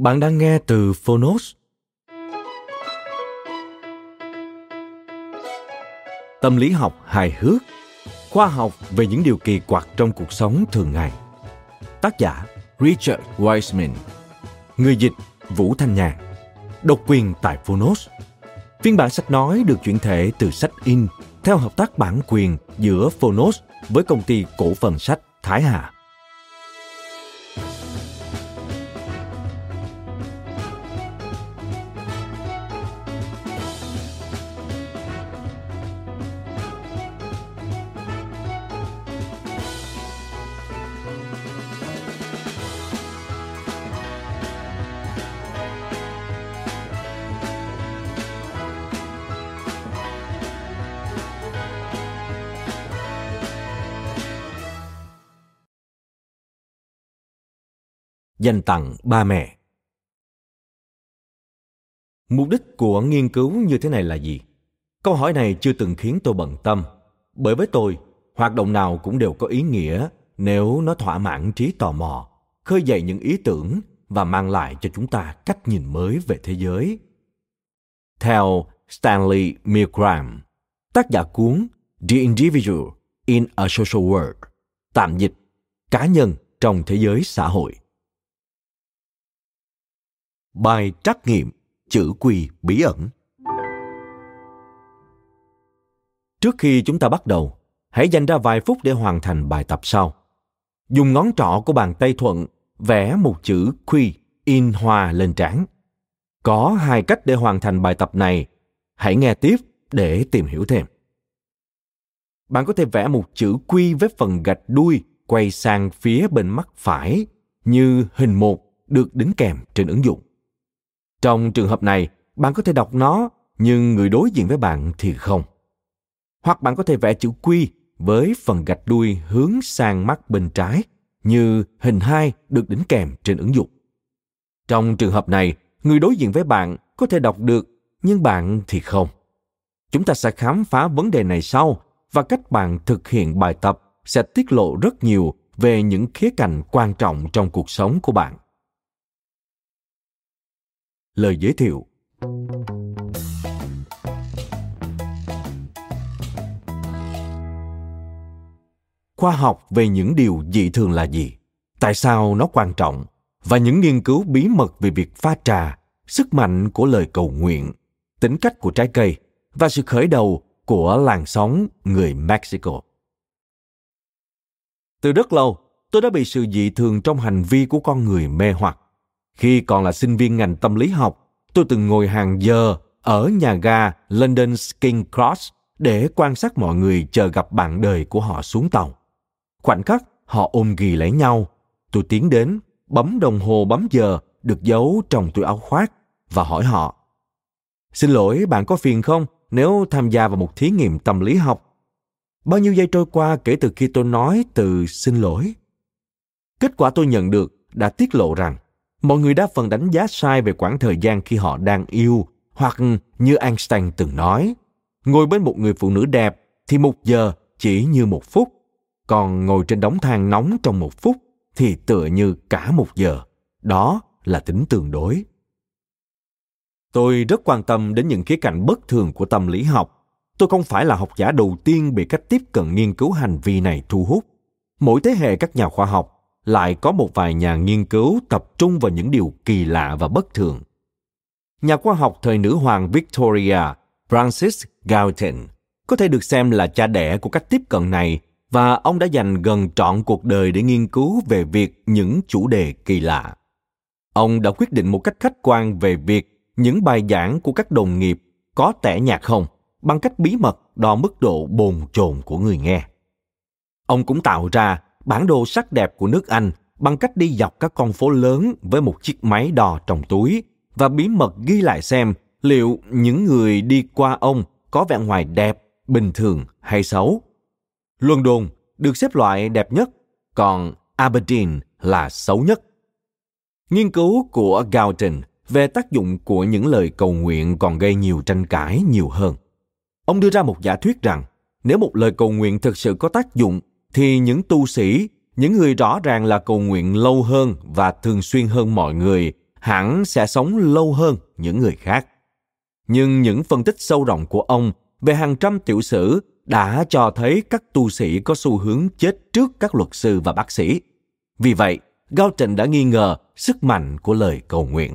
Bạn đang nghe từ Fonos. Tâm lý học hài hước, khoa học về những điều kỳ quặc trong cuộc sống thường ngày. Tác giả Richard Wiseman, người dịch Vũ Thanh Nhàn. Độc quyền tại Fonos. Phiên bản sách nói được chuyển thể từ sách in theo hợp tác bản quyền giữa Fonos với công ty cổ phần sách Thái Hà. Dành tặng ba mẹ. Mục đích của nghiên cứu như thế này là gì? Câu hỏi này chưa từng khiến tôi bận tâm, bởi với tôi, hoạt động nào cũng đều có ý nghĩa nếu nó thỏa mãn trí tò mò, khơi dậy những ý tưởng và mang lại cho chúng ta cách nhìn mới về thế giới. Theo Stanley Milgram, tác giả cuốn The Individual in a Social World, tạm dịch cá nhân trong thế giới xã hội. Bài trắc nghiệm chữ quy bí ẩn. Trước khi chúng ta bắt đầu, hãy dành ra vài phút để hoàn thành bài tập sau. Dùng ngón trỏ của bàn tay thuận vẽ một chữ quy in hoa lên trán. Có hai cách để hoàn thành bài tập này. Hãy nghe tiếp để tìm hiểu thêm. Bạn có thể vẽ một chữ quy với phần gạch đuôi quay sang phía bên mắt phải như hình 1 được đính kèm trên ứng dụng. Trong trường hợp này, bạn có thể đọc nó, nhưng người đối diện với bạn thì không. Hoặc bạn có thể vẽ chữ Q với phần gạch đuôi hướng sang mắt bên trái, như hình 2 được đính kèm trên ứng dụng. Trong trường hợp này, người đối diện với bạn có thể đọc được, nhưng bạn thì không. Chúng ta sẽ khám phá vấn đề này sau, và cách bạn thực hiện bài tập sẽ tiết lộ rất nhiều về những khía cạnh quan trọng trong cuộc sống của bạn. Lời giới thiệu. Khoa học về những điều dị thường là gì? Tại sao nó quan trọng? Và những nghiên cứu bí mật về việc pha trà, sức mạnh của lời cầu nguyện, tính cách của trái cây và sự khởi đầu của làn sóng người Mexico. Từ rất lâu, tôi đã bị sự dị thường trong hành vi của con người mê hoặc. Khi còn là sinh viên ngành tâm lý học, tôi từng ngồi hàng giờ ở nhà ga London King Cross để quan sát mọi người chờ gặp bạn đời của họ xuống tàu. Khoảnh khắc họ ôm ghì lấy nhau, tôi tiến đến, bấm đồng hồ bấm giờ được giấu trong túi áo khoác và hỏi họ: "Xin lỗi, bạn có phiền không nếu tham gia vào một thí nghiệm tâm lý học?" Bao nhiêu giây trôi qua kể từ khi tôi nói từ "xin lỗi". Kết quả tôi nhận được đã tiết lộ rằng mọi người đa phần đánh giá sai về quãng thời gian khi họ đang yêu, hoặc như Einstein từng nói, ngồi bên một người phụ nữ đẹp thì 1 giờ chỉ như 1 phút, còn ngồi trên đống than nóng trong 1 phút thì tựa như cả 1 giờ. Đó là tính tương đối. Tôi rất quan tâm đến những khía cạnh bất thường của tâm lý học. Tôi không phải là học giả đầu tiên bị cách tiếp cận nghiên cứu hành vi này thu hút. Mỗi thế hệ các nhà khoa học lại có một vài nhà nghiên cứu tập trung vào những điều kỳ lạ và bất thường. Nhà khoa học thời nữ hoàng Victoria, Francis Galton, có thể được xem là cha đẻ của cách tiếp cận này, và ông đã dành gần trọn cuộc đời để nghiên cứu về việc những chủ đề kỳ lạ. Ông đã quyết định một cách khách quan về việc những bài giảng của các đồng nghiệp có tẻ nhạt không, bằng cách bí mật đo mức độ bồn chồn của người nghe. Ông cũng tạo ra bản đồ sắc đẹp của nước Anh bằng cách đi dọc các con phố lớn với một chiếc máy đo trong túi và bí mật ghi lại xem liệu những người đi qua ông có vẻ ngoài đẹp, bình thường hay xấu. London được xếp loại đẹp nhất, còn Aberdeen là xấu nhất. Nghiên cứu của Galton về tác dụng của những lời cầu nguyện còn gây nhiều tranh cãi nhiều hơn. Ông đưa ra một giả thuyết rằng nếu một lời cầu nguyện thực sự có tác dụng, thì những tu sĩ, những người rõ ràng là cầu nguyện lâu hơn và thường xuyên hơn mọi người, hẳn sẽ sống lâu hơn những người khác. Nhưng những phân tích sâu rộng của ông về hàng trăm tiểu sử đã cho thấy các tu sĩ có xu hướng chết trước các luật sư và bác sĩ. Vì vậy, Galton đã nghi ngờ sức mạnh của lời cầu nguyện.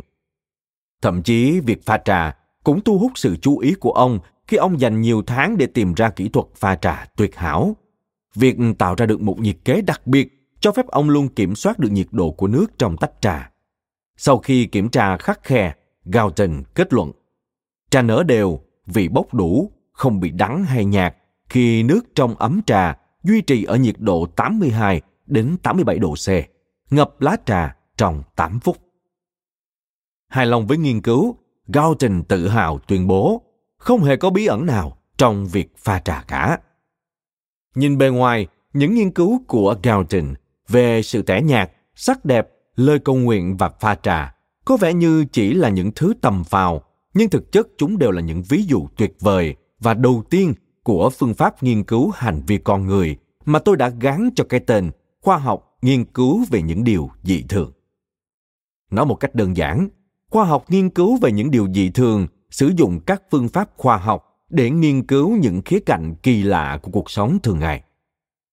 Thậm chí, việc pha trà cũng thu hút sự chú ý của ông khi ông dành nhiều tháng để tìm ra kỹ thuật pha trà tuyệt hảo. Việc tạo ra được một nhiệt kế đặc biệt cho phép ông luôn kiểm soát được nhiệt độ của nước trong tách trà. Sau khi kiểm tra khắt khe, Galton kết luận: trà nở đều, vị bốc đủ, không bị đắng hay nhạt khi nước trong ấm trà duy trì ở nhiệt độ 82 đến 87 độ C, ngập lá trà trong 8 phút. Hài lòng với nghiên cứu, Galton tự hào tuyên bố không hề có bí ẩn nào trong việc pha trà cả. Nhìn bề ngoài, những nghiên cứu của Galton về sự tẻ nhạt, sắc đẹp, lời cầu nguyện và pha trà có vẻ như chỉ là những thứ tầm phào, nhưng thực chất chúng đều là những ví dụ tuyệt vời và đầu tiên của phương pháp nghiên cứu hành vi con người mà tôi đã gán cho cái tên khoa học nghiên cứu về những điều dị thường. Nói một cách đơn giản, khoa học nghiên cứu về những điều dị thường sử dụng các phương pháp khoa học để nghiên cứu những khía cạnh kỳ lạ của cuộc sống thường ngày.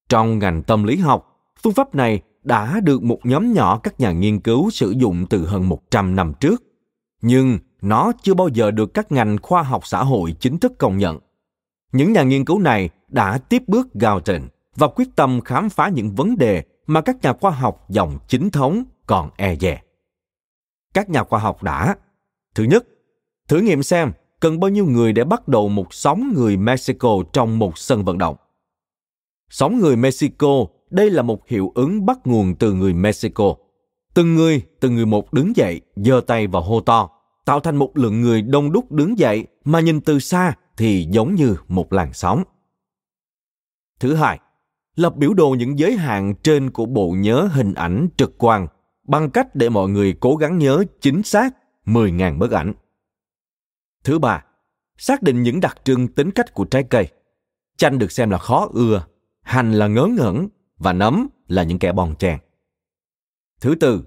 Trong ngành tâm lý học, phương pháp này đã được một nhóm nhỏ các nhà nghiên cứu sử dụng từ hơn 100 năm trước, nhưng nó chưa bao giờ được các ngành khoa học xã hội chính thức công nhận. Những nhà nghiên cứu này đã tiếp bước Galton và quyết tâm khám phá những vấn đề mà các nhà khoa học dòng chính thống còn e dè. Các nhà khoa học đã: thứ nhất, thử nghiệm xem cần bao nhiêu người để bắt đầu một xóm người Mexico trong một sân vận động. Xóm người Mexico, đây là một hiệu ứng bắt nguồn từ người Mexico. Từng người một đứng dậy, giơ tay và hô to, tạo thành một lượng người đông đúc đứng dậy mà nhìn từ xa thì giống như một làn sóng. Thứ hai, lập biểu đồ những giới hạn trên của bộ nhớ hình ảnh trực quan bằng cách để mọi người cố gắng nhớ chính xác 10.000 bức ảnh. Thứ ba, xác định những đặc trưng tính cách của trái cây. Chanh được xem là khó ưa, hành là ngớ ngẩn và nấm là những kẻ bon chen. Thứ tư,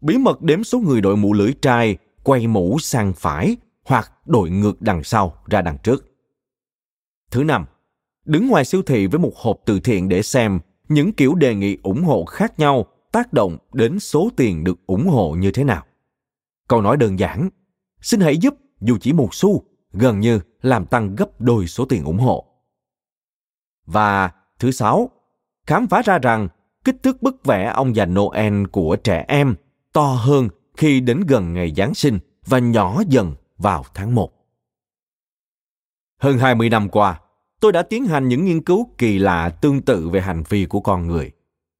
bí mật đếm số người đội mũ lưỡi trai, quay mũ sang phải hoặc đội ngược đằng sau ra đằng trước. Thứ năm, đứng ngoài siêu thị với một hộp từ thiện để xem những kiểu đề nghị ủng hộ khác nhau tác động đến số tiền được ủng hộ như thế nào. Câu nói đơn giản, xin hãy giúp dù chỉ một xu, gần như làm tăng gấp đôi số tiền ủng hộ. Và thứ sáu, khám phá ra rằng kích thước bức vẽ ông già Noel của trẻ em to hơn khi đến gần ngày Giáng sinh và nhỏ dần vào tháng 1. Hơn 20 năm qua, tôi đã tiến hành những nghiên cứu kỳ lạ tương tự về hành vi của con người.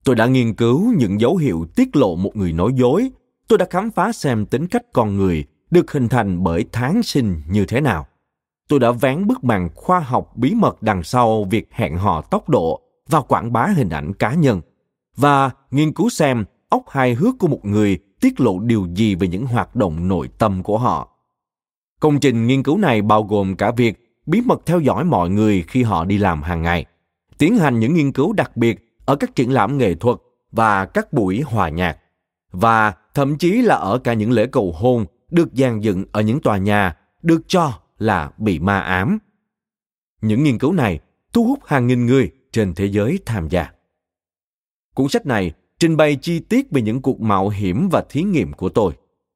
Tôi đã nghiên cứu những dấu hiệu tiết lộ một người nói dối. Tôi đã khám phá xem tính cách con người được hình thành bởi tháng sinh như thế nào. Tôi đã vén bức màn khoa học bí mật đằng sau việc hẹn hò tốc độ và quảng bá hình ảnh cá nhân, và nghiên cứu xem óc hài hước của một người tiết lộ điều gì về những hoạt động nội tâm của họ. Công trình nghiên cứu này bao gồm cả việc bí mật theo dõi mọi người khi họ đi làm hàng ngày, tiến hành những nghiên cứu đặc biệt ở các triển lãm nghệ thuật và các buổi hòa nhạc, và thậm chí là ở cả những lễ cầu hôn được dàn dựng ở những tòa nhà được cho là bị ma ám. Những nghiên cứu này thu hút hàng nghìn người trên thế giới tham gia. Cuốn sách này trình bày chi tiết về những cuộc mạo hiểm và thí nghiệm của tôi,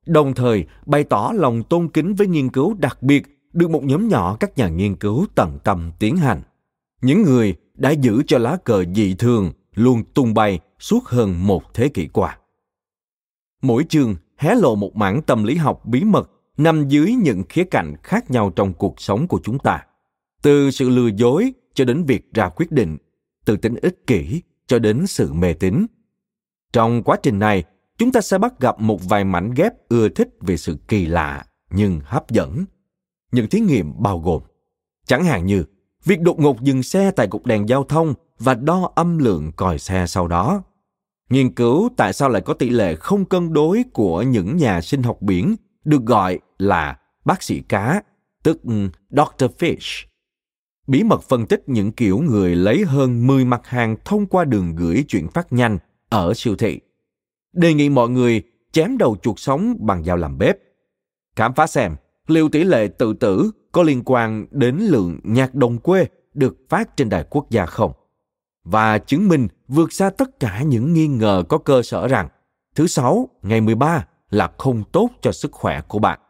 đồng thời bày tỏ lòng tôn kính với nghiên cứu đặc biệt được một nhóm nhỏ các nhà nghiên cứu tận tâm tiến hành. Những người đã giữ cho lá cờ dị thường luôn tung bay suốt hơn một thế kỷ qua. Mỗi chương hé lộ một mảng tâm lý học bí mật nằm dưới những khía cạnh khác nhau trong cuộc sống của chúng ta, từ sự lừa dối cho đến việc ra quyết định, từ tính ích kỷ cho đến sự mê tín. Trong quá trình này, chúng ta sẽ bắt gặp một vài mảnh ghép ưa thích về sự kỳ lạ nhưng hấp dẫn. Những thí nghiệm bao gồm, chẳng hạn như việc đột ngột dừng xe tại cột đèn giao thông và đo âm lượng còi xe sau đó, nghiên cứu tại sao lại có tỷ lệ không cân đối của những nhà sinh học biển được gọi là bác sĩ cá, tức Dr. Fish, bí mật phân tích những kiểu người lấy hơn 10 mặt hàng thông qua đường gửi chuyển phát nhanh ở siêu thị, đề nghị mọi người chém đầu chuột sống bằng dao làm bếp, khám phá xem liệu tỷ lệ tự tử có liên quan đến lượng nhạc đồng quê được phát trên đài quốc gia không, và chứng minh vượt xa tất cả những nghi ngờ có cơ sở rằng thứ Sáu ngày 13 là không tốt cho sức khỏe của bạn.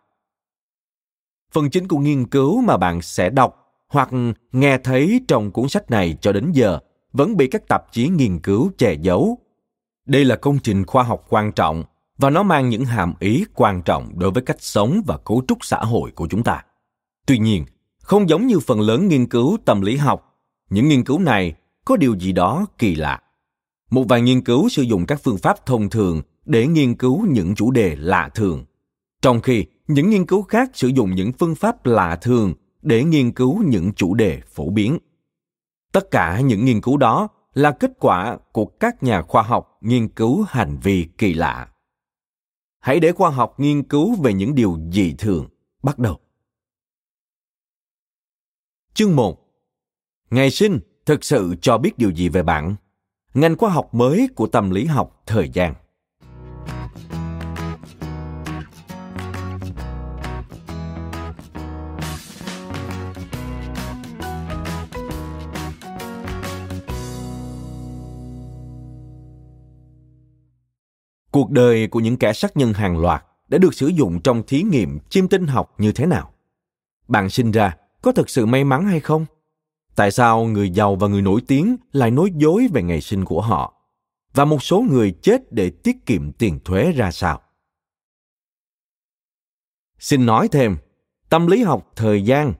Phần chính của nghiên cứu mà bạn sẽ đọc hoặc nghe thấy trong cuốn sách này cho đến giờ vẫn bị các tạp chí nghiên cứu che giấu. Đây là công trình khoa học quan trọng và nó mang những hàm ý quan trọng đối với cách sống và cấu trúc xã hội của chúng ta. Tuy nhiên, không giống như phần lớn nghiên cứu tâm lý học, những nghiên cứu này có điều gì đó kỳ lạ. Một vài nghiên cứu sử dụng các phương pháp thông thường để nghiên cứu những chủ đề lạ thường, trong khi những nghiên cứu khác sử dụng những phương pháp lạ thường để nghiên cứu những chủ đề phổ biến. Tất cả những nghiên cứu đó là kết quả của các nhà khoa học nghiên cứu hành vi kỳ lạ. Hãy để khoa học nghiên cứu về những điều dị thường bắt đầu. Chương 1. Ngày sinh thực sự cho biết điều gì về bạn? Ngành khoa học mới của tâm lý học thời gian. Cuộc đời của những kẻ sát nhân hàng loạt đã được sử dụng trong thí nghiệm chiêm tinh học như thế nào? Bạn sinh ra có thực sự may mắn hay không? Tại sao người giàu và người nổi tiếng lại nói dối về ngày sinh của họ? Và một số người chết để tiết kiệm tiền thuế ra sao? Xin nói thêm, tâm lý học thời gian.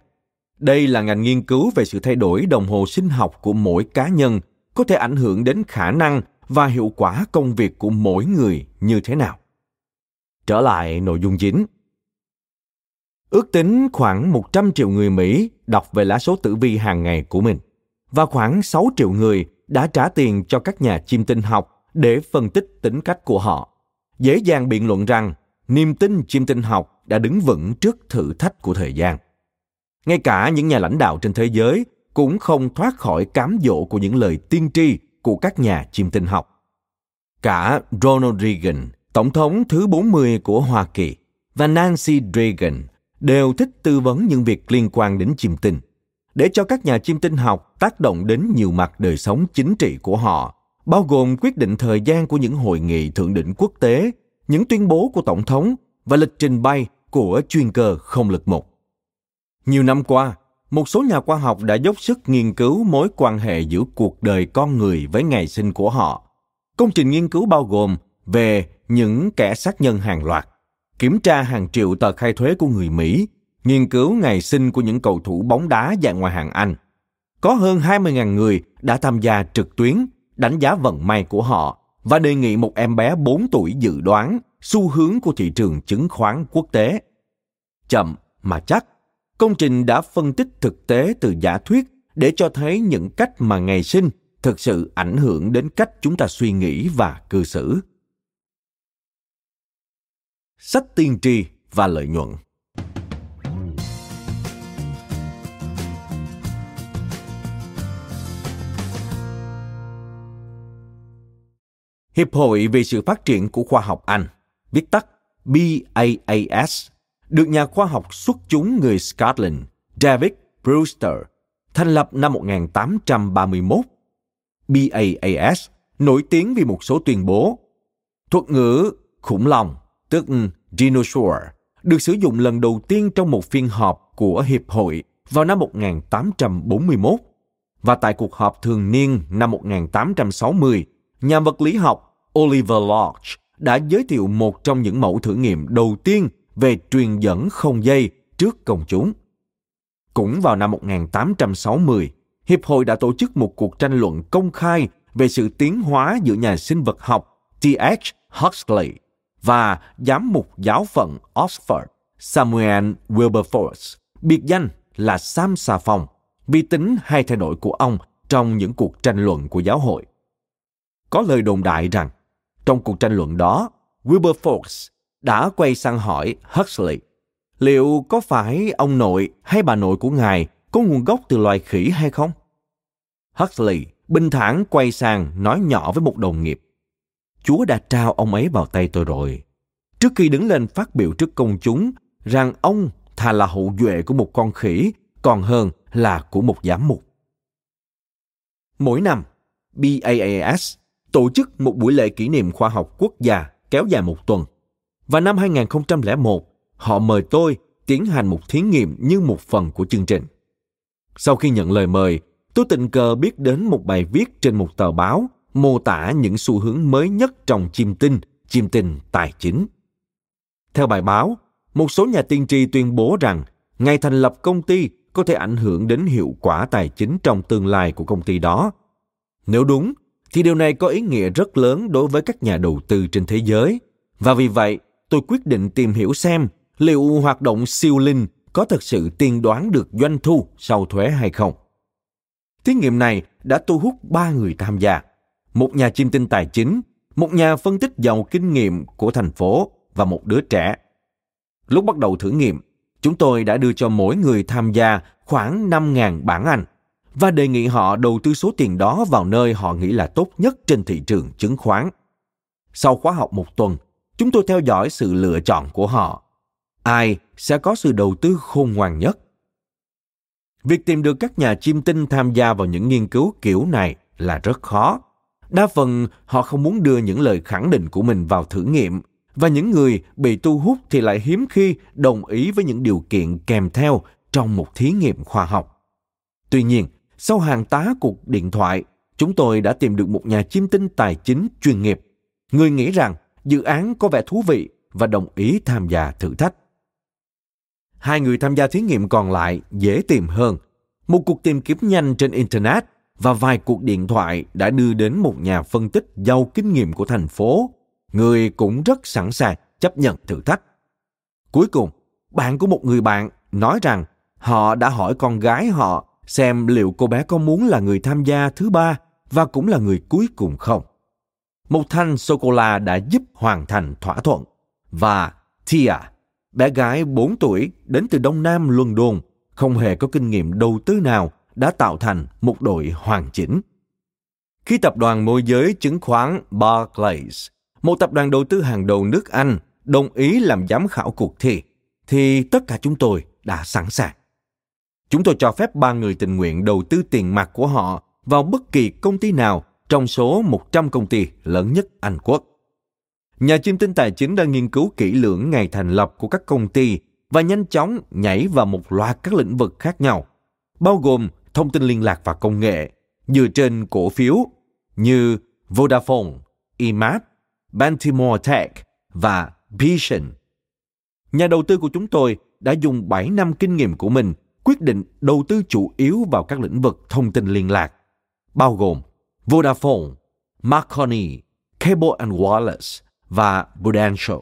Đây là ngành nghiên cứu về sự thay đổi đồng hồ sinh học của mỗi cá nhân có thể ảnh hưởng đến khả năng và hiệu quả công việc của mỗi người như thế nào. Trở lại nội dung chính. Ước tính khoảng 100 triệu người Mỹ đọc về lá số tử vi hàng ngày của mình, và khoảng 6 triệu người đã trả tiền cho các nhà chiêm tinh học để phân tích tính cách của họ, dễ dàng biện luận rằng niềm tin chiêm tinh học đã đứng vững trước thử thách của thời gian. Ngay cả những nhà lãnh đạo trên thế giới cũng không thoát khỏi cám dỗ của những lời tiên tri của các nhà chiêm tinh học. Cả Ronald Reagan, tổng thống thứ 40 của Hoa Kỳ, và Nancy Reagan đều thích tư vấn những việc liên quan đến chiêm tinh, để cho các nhà chiêm tinh học tác động đến nhiều mặt đời sống chính trị của họ, bao gồm quyết định thời gian của những hội nghị thượng đỉnh quốc tế, những tuyên bố của tổng thống và lịch trình bay của chuyên cơ không lực 1. Nhiều năm qua, một số nhà khoa học đã dốc sức nghiên cứu mối quan hệ giữa cuộc đời con người với ngày sinh của họ. Công trình nghiên cứu bao gồm về những kẻ sát nhân hàng loạt, kiểm tra hàng triệu tờ khai thuế của người Mỹ, nghiên cứu ngày sinh của những cầu thủ bóng đá giải Ngoại hạng Anh. Có hơn 20.000 người đã tham gia trực tuyến, đánh giá vận may của họ và đề nghị một em bé 4 tuổi dự đoán xu hướng của thị trường chứng khoán quốc tế. Chậm mà chắc, công trình đã phân tích thực tế từ giả thuyết để cho thấy những cách mà ngày sinh thực sự ảnh hưởng đến cách chúng ta suy nghĩ và cư xử. Sách tiên tri và lợi nhuận. Hiệp hội vì sự phát triển của khoa học Anh, viết tắt BAAS, được nhà khoa học xuất chúng người Scotland David Brewster thành lập năm 1831. BAAS nổi tiếng vì một số tuyên bố. Thuật ngữ khủng long, tức dinosaur, được sử dụng lần đầu tiên trong một phiên họp của Hiệp hội vào năm 1841. Và tại cuộc họp thường niên năm 1860, nhà vật lý học Oliver Lodge đã giới thiệu một trong những mẫu thử nghiệm đầu tiên về truyền dẫn không dây trước công chúng. Cũng vào năm 1860, Hiệp hội đã tổ chức một cuộc tranh luận công khai về sự tiến hóa giữa nhà sinh vật học T.H. Huxley và giám mục giáo phận Oxford Samuel Wilberforce, biệt danh là Sam Xà Phòng, vì tính hay thay đổi của ông trong những cuộc tranh luận của giáo hội. Có lời đồn đại rằng, trong cuộc tranh luận đó, Wilberforce đã quay sang hỏi Huxley liệu có phải ông nội hay bà nội của ngài có nguồn gốc từ loài khỉ hay không? Huxley bình thản quay sang nói nhỏ với một đồng nghiệp: Chúa đã trao ông ấy vào tay tôi rồi. Trước khi đứng lên phát biểu trước công chúng rằng ông thà là hậu duệ của một con khỉ còn hơn là của một giám mục. Mỗi năm, BAAS tổ chức một buổi lễ kỷ niệm khoa học quốc gia kéo dài một tuần. Và năm 2001, họ mời tôi tiến hành một thí nghiệm như một phần của chương trình. Sau khi nhận lời mời, tôi tình cờ biết đến một bài viết trên một tờ báo mô tả những xu hướng mới nhất trong chiêm tinh tài chính. Theo bài báo, một số nhà tiên tri tuyên bố rằng ngày thành lập công ty có thể ảnh hưởng đến hiệu quả tài chính trong tương lai của công ty đó. Nếu đúng, thì điều này có ý nghĩa rất lớn đối với các nhà đầu tư trên thế giới. Và vì vậy, tôi quyết định tìm hiểu xem liệu hoạt động siêu linh có thực sự tiên đoán được doanh thu sau thuế hay không. Thí nghiệm này đã thu hút 3 người tham gia: một nhà chiêm tinh tài chính, một nhà phân tích giàu kinh nghiệm của thành phố và một đứa trẻ. Lúc bắt đầu thử nghiệm, chúng tôi đã đưa cho mỗi người tham gia khoảng 5.000 bảng Anh và đề nghị họ đầu tư số tiền đó vào nơi họ nghĩ là tốt nhất trên thị trường chứng khoán. Sau khóa học một tuần, chúng tôi theo dõi sự lựa chọn của họ. Ai sẽ có sự đầu tư khôn ngoan nhất? Việc tìm được các nhà chiêm tinh tham gia vào những nghiên cứu kiểu này là rất khó. Đa phần họ không muốn đưa những lời khẳng định của mình vào thử nghiệm, và những người bị thu hút thì lại hiếm khi đồng ý với những điều kiện kèm theo trong một thí nghiệm khoa học. Tuy nhiên, sau hàng tá cuộc điện thoại, chúng tôi đã tìm được một nhà chiêm tinh tài chính chuyên nghiệp. Người nghĩ rằng dự án có vẻ thú vị và đồng ý tham gia thử thách. 2 người tham gia thí nghiệm còn lại dễ tìm hơn. Một cuộc tìm kiếm nhanh trên Internet và vài cuộc điện thoại đã đưa đến một nhà phân tích giàu kinh nghiệm của thành phố. Người cũng rất sẵn sàng chấp nhận thử thách. Cuối cùng, bạn của một người bạn nói rằng họ đã hỏi con gái họ xem liệu cô bé có muốn là người tham gia thứ 3 và cũng là người cuối cùng không. Một thanh sô-cô-la đã giúp hoàn thành thỏa thuận, và Tia, bé gái 4 tuổi đến từ Đông Nam London, không hề có kinh nghiệm đầu tư nào, đã tạo thành một đội hoàn chỉnh. Khi tập đoàn môi giới chứng khoán Barclays, một tập đoàn đầu tư hàng đầu nước Anh, đồng ý làm giám khảo cuộc thi, thì tất cả chúng tôi đã sẵn sàng. Chúng tôi cho phép 3 người tình nguyện đầu tư tiền mặt của họ vào bất kỳ công ty nào trong số 100 công ty lớn nhất Anh quốc. Nhà chiêm tinh tài chính đã nghiên cứu kỹ lưỡng ngày thành lập của các công ty và nhanh chóng nhảy vào một loạt các lĩnh vực khác nhau, bao gồm thông tin liên lạc và công nghệ, dựa trên cổ phiếu như Vodafone, IMAP, Baltimore Tech và Vision. Nhà đầu tư của chúng tôi đã dùng 7 năm kinh nghiệm của mình quyết định đầu tư chủ yếu vào các lĩnh vực thông tin liên lạc, bao gồm Vodafone, Marconi, Cable and Wireless và Prudential.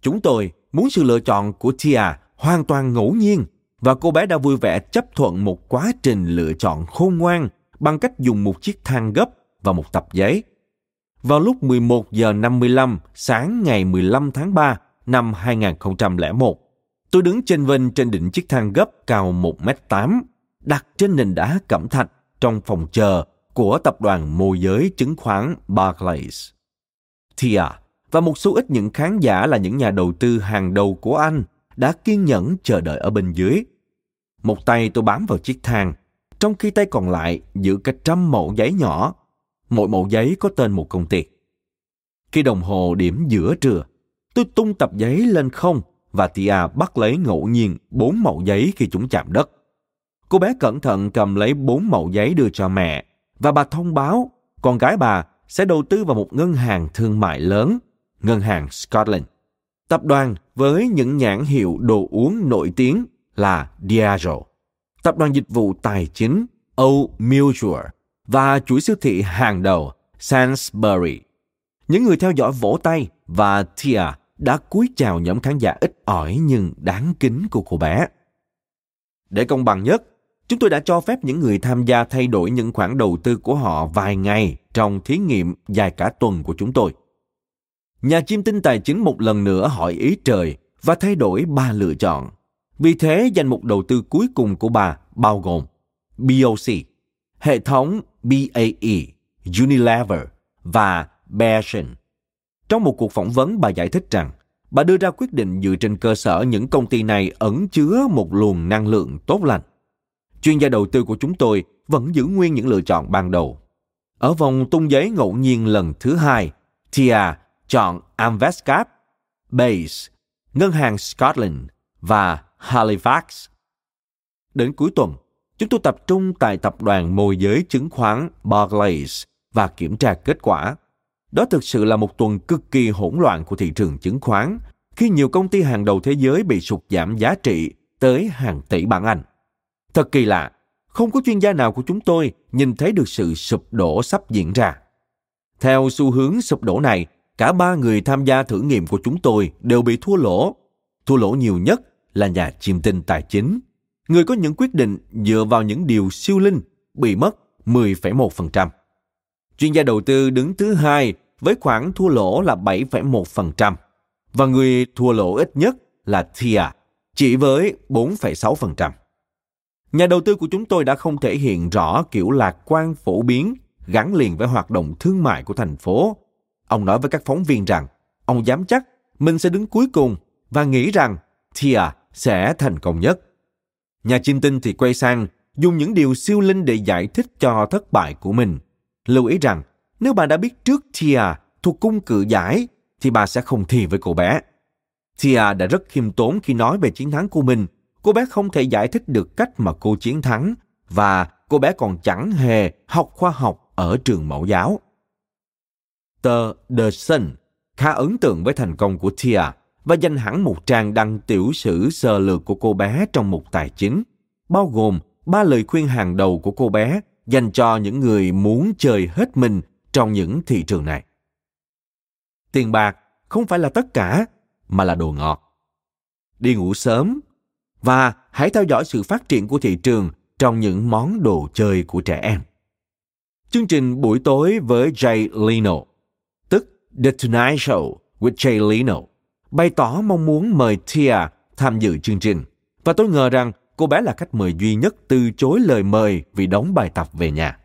Chúng tôi muốn sự lựa chọn của Tia hoàn toàn ngẫu nhiên, và cô bé đã vui vẻ chấp thuận một quá trình lựa chọn khôn ngoan bằng cách dùng một chiếc thang gấp và một tập giấy. Vào lúc 11 giờ 55 sáng ngày 15 tháng 3 năm 2001, tôi đứng chênh vênh trên đỉnh chiếc thang gấp cao 1m8, đặt trên nền đá cẩm thạch trong phòng chờ của tập đoàn môi giới chứng khoán Barclays. Tia và một số ít những khán giả là những nhà đầu tư hàng đầu của Anh đã kiên nhẫn chờ đợi ở bên dưới. Một tay tôi bám vào chiếc thang, trong khi tay còn lại giữ cả trăm mẩu giấy nhỏ. Mỗi mẩu giấy có tên một công ty. Khi đồng hồ điểm giữa trưa, tôi tung tập giấy lên không và Tia bắt lấy ngẫu nhiên 4 mẩu giấy khi chúng chạm đất. Cô bé cẩn thận cầm lấy 4 mẩu giấy đưa cho mẹ và bà thông báo con gái bà sẽ đầu tư vào một ngân hàng thương mại lớn, ngân hàng Scotland. Tập đoàn với những nhãn hiệu đồ uống nổi tiếng là Diageo, tập đoàn dịch vụ tài chính Old Mutual và chuỗi siêu thị hàng đầu Sainsbury. Những người theo dõi vỗ tay và Tia đã cúi chào nhóm khán giả ít ỏi nhưng đáng kính của cô bé. Để công bằng nhất, chúng tôi đã cho phép những người tham gia thay đổi những khoản đầu tư của họ vài ngày trong thí nghiệm dài cả tuần của chúng tôi. Nhà chiêm tinh tài chính một lần nữa hỏi ý trời và thay đổi 3 lựa chọn. Vì thế, danh mục đầu tư cuối cùng của bà bao gồm BOC, hệ thống BAE, Unilever và Vision. Trong một cuộc phỏng vấn, bà giải thích rằng bà đưa ra quyết định dựa trên cơ sở những công ty này ẩn chứa một luồng năng lượng tốt lành. Chuyên gia đầu tư của chúng tôi vẫn giữ nguyên những lựa chọn ban đầu. Ở vòng tung giấy ngẫu nhiên lần thứ 2, Tia chọn Amvestcap, BAAS, Ngân hàng Scotland và Halifax. Đến cuối tuần, chúng tôi tập trung tại tập đoàn môi giới chứng khoán Barclays và kiểm tra kết quả. Đó thực sự là một tuần cực kỳ hỗn loạn của thị trường chứng khoán khi nhiều công ty hàng đầu thế giới bị sụt giảm giá trị tới hàng tỷ bảng Anh. Thật kỳ lạ, không có chuyên gia nào của chúng tôi nhìn thấy được sự sụp đổ sắp diễn ra. Theo xu hướng sụp đổ này, cả 3 người tham gia thử nghiệm của chúng tôi đều bị thua lỗ. Thua lỗ nhiều nhất là nhà chiêm tinh tài chính, người có những quyết định dựa vào những điều siêu linh, bị mất 10,1%. Chuyên gia đầu tư đứng thứ 2 với khoản thua lỗ là 7,1% và người thua lỗ ít nhất là Tia, chỉ với 4,6%. Nhà đầu tư của chúng tôi đã không thể hiện rõ kiểu lạc quan phổ biến gắn liền với hoạt động thương mại của thành phố. Ông nói với các phóng viên rằng ông dám chắc mình sẽ đứng cuối cùng và nghĩ rằng Tia sẽ thành công nhất. Nhà chiêm tinh thì quay sang dùng những điều siêu linh để giải thích cho thất bại của mình. Lưu ý rằng nếu bà đã biết trước Tia thuộc cung cự giải thì bà sẽ không thi với cô bé. Tia đã rất khiêm tốn khi nói về chiến thắng của mình. Cô bé không thể giải thích được cách mà cô chiến thắng và cô bé còn chẳng hề học khoa học ở trường mẫu giáo. Tờ The Sun khá ấn tượng với thành công của Tia và dành hẳn một trang đăng tiểu sử sơ lược của cô bé trong mục tài chính, bao gồm 3 lời khuyên hàng đầu của cô bé dành cho những người muốn chơi hết mình trong những thị trường này. Tiền bạc không phải là tất cả, mà là đồ ngọt. Đi ngủ sớm và hãy theo dõi sự phát triển của thị trường trong những món đồ chơi của trẻ em. Chương trình buổi tối với Jay Leno, tức The Tonight Show with Jay Leno, bày tỏ mong muốn mời Tia tham dự chương trình. Và tôi ngờ rằng cô bé là khách mời duy nhất từ chối lời mời vì đóng bài tập về nhà.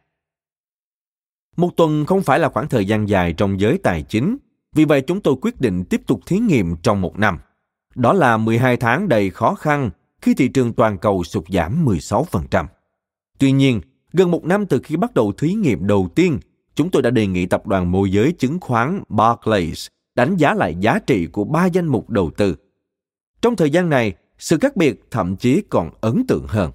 Một tuần không phải là khoảng thời gian dài trong giới tài chính, vì vậy chúng tôi quyết định tiếp tục thí nghiệm trong một năm. Đó là 12 tháng đầy khó khăn khi thị trường toàn cầu sụt giảm 16%. Tuy nhiên, gần một năm từ khi bắt đầu thí nghiệm đầu tiên, chúng tôi đã đề nghị tập đoàn môi giới chứng khoán Barclays đánh giá lại giá trị của 3 danh mục đầu tư. Trong thời gian này, sự khác biệt thậm chí còn ấn tượng hơn.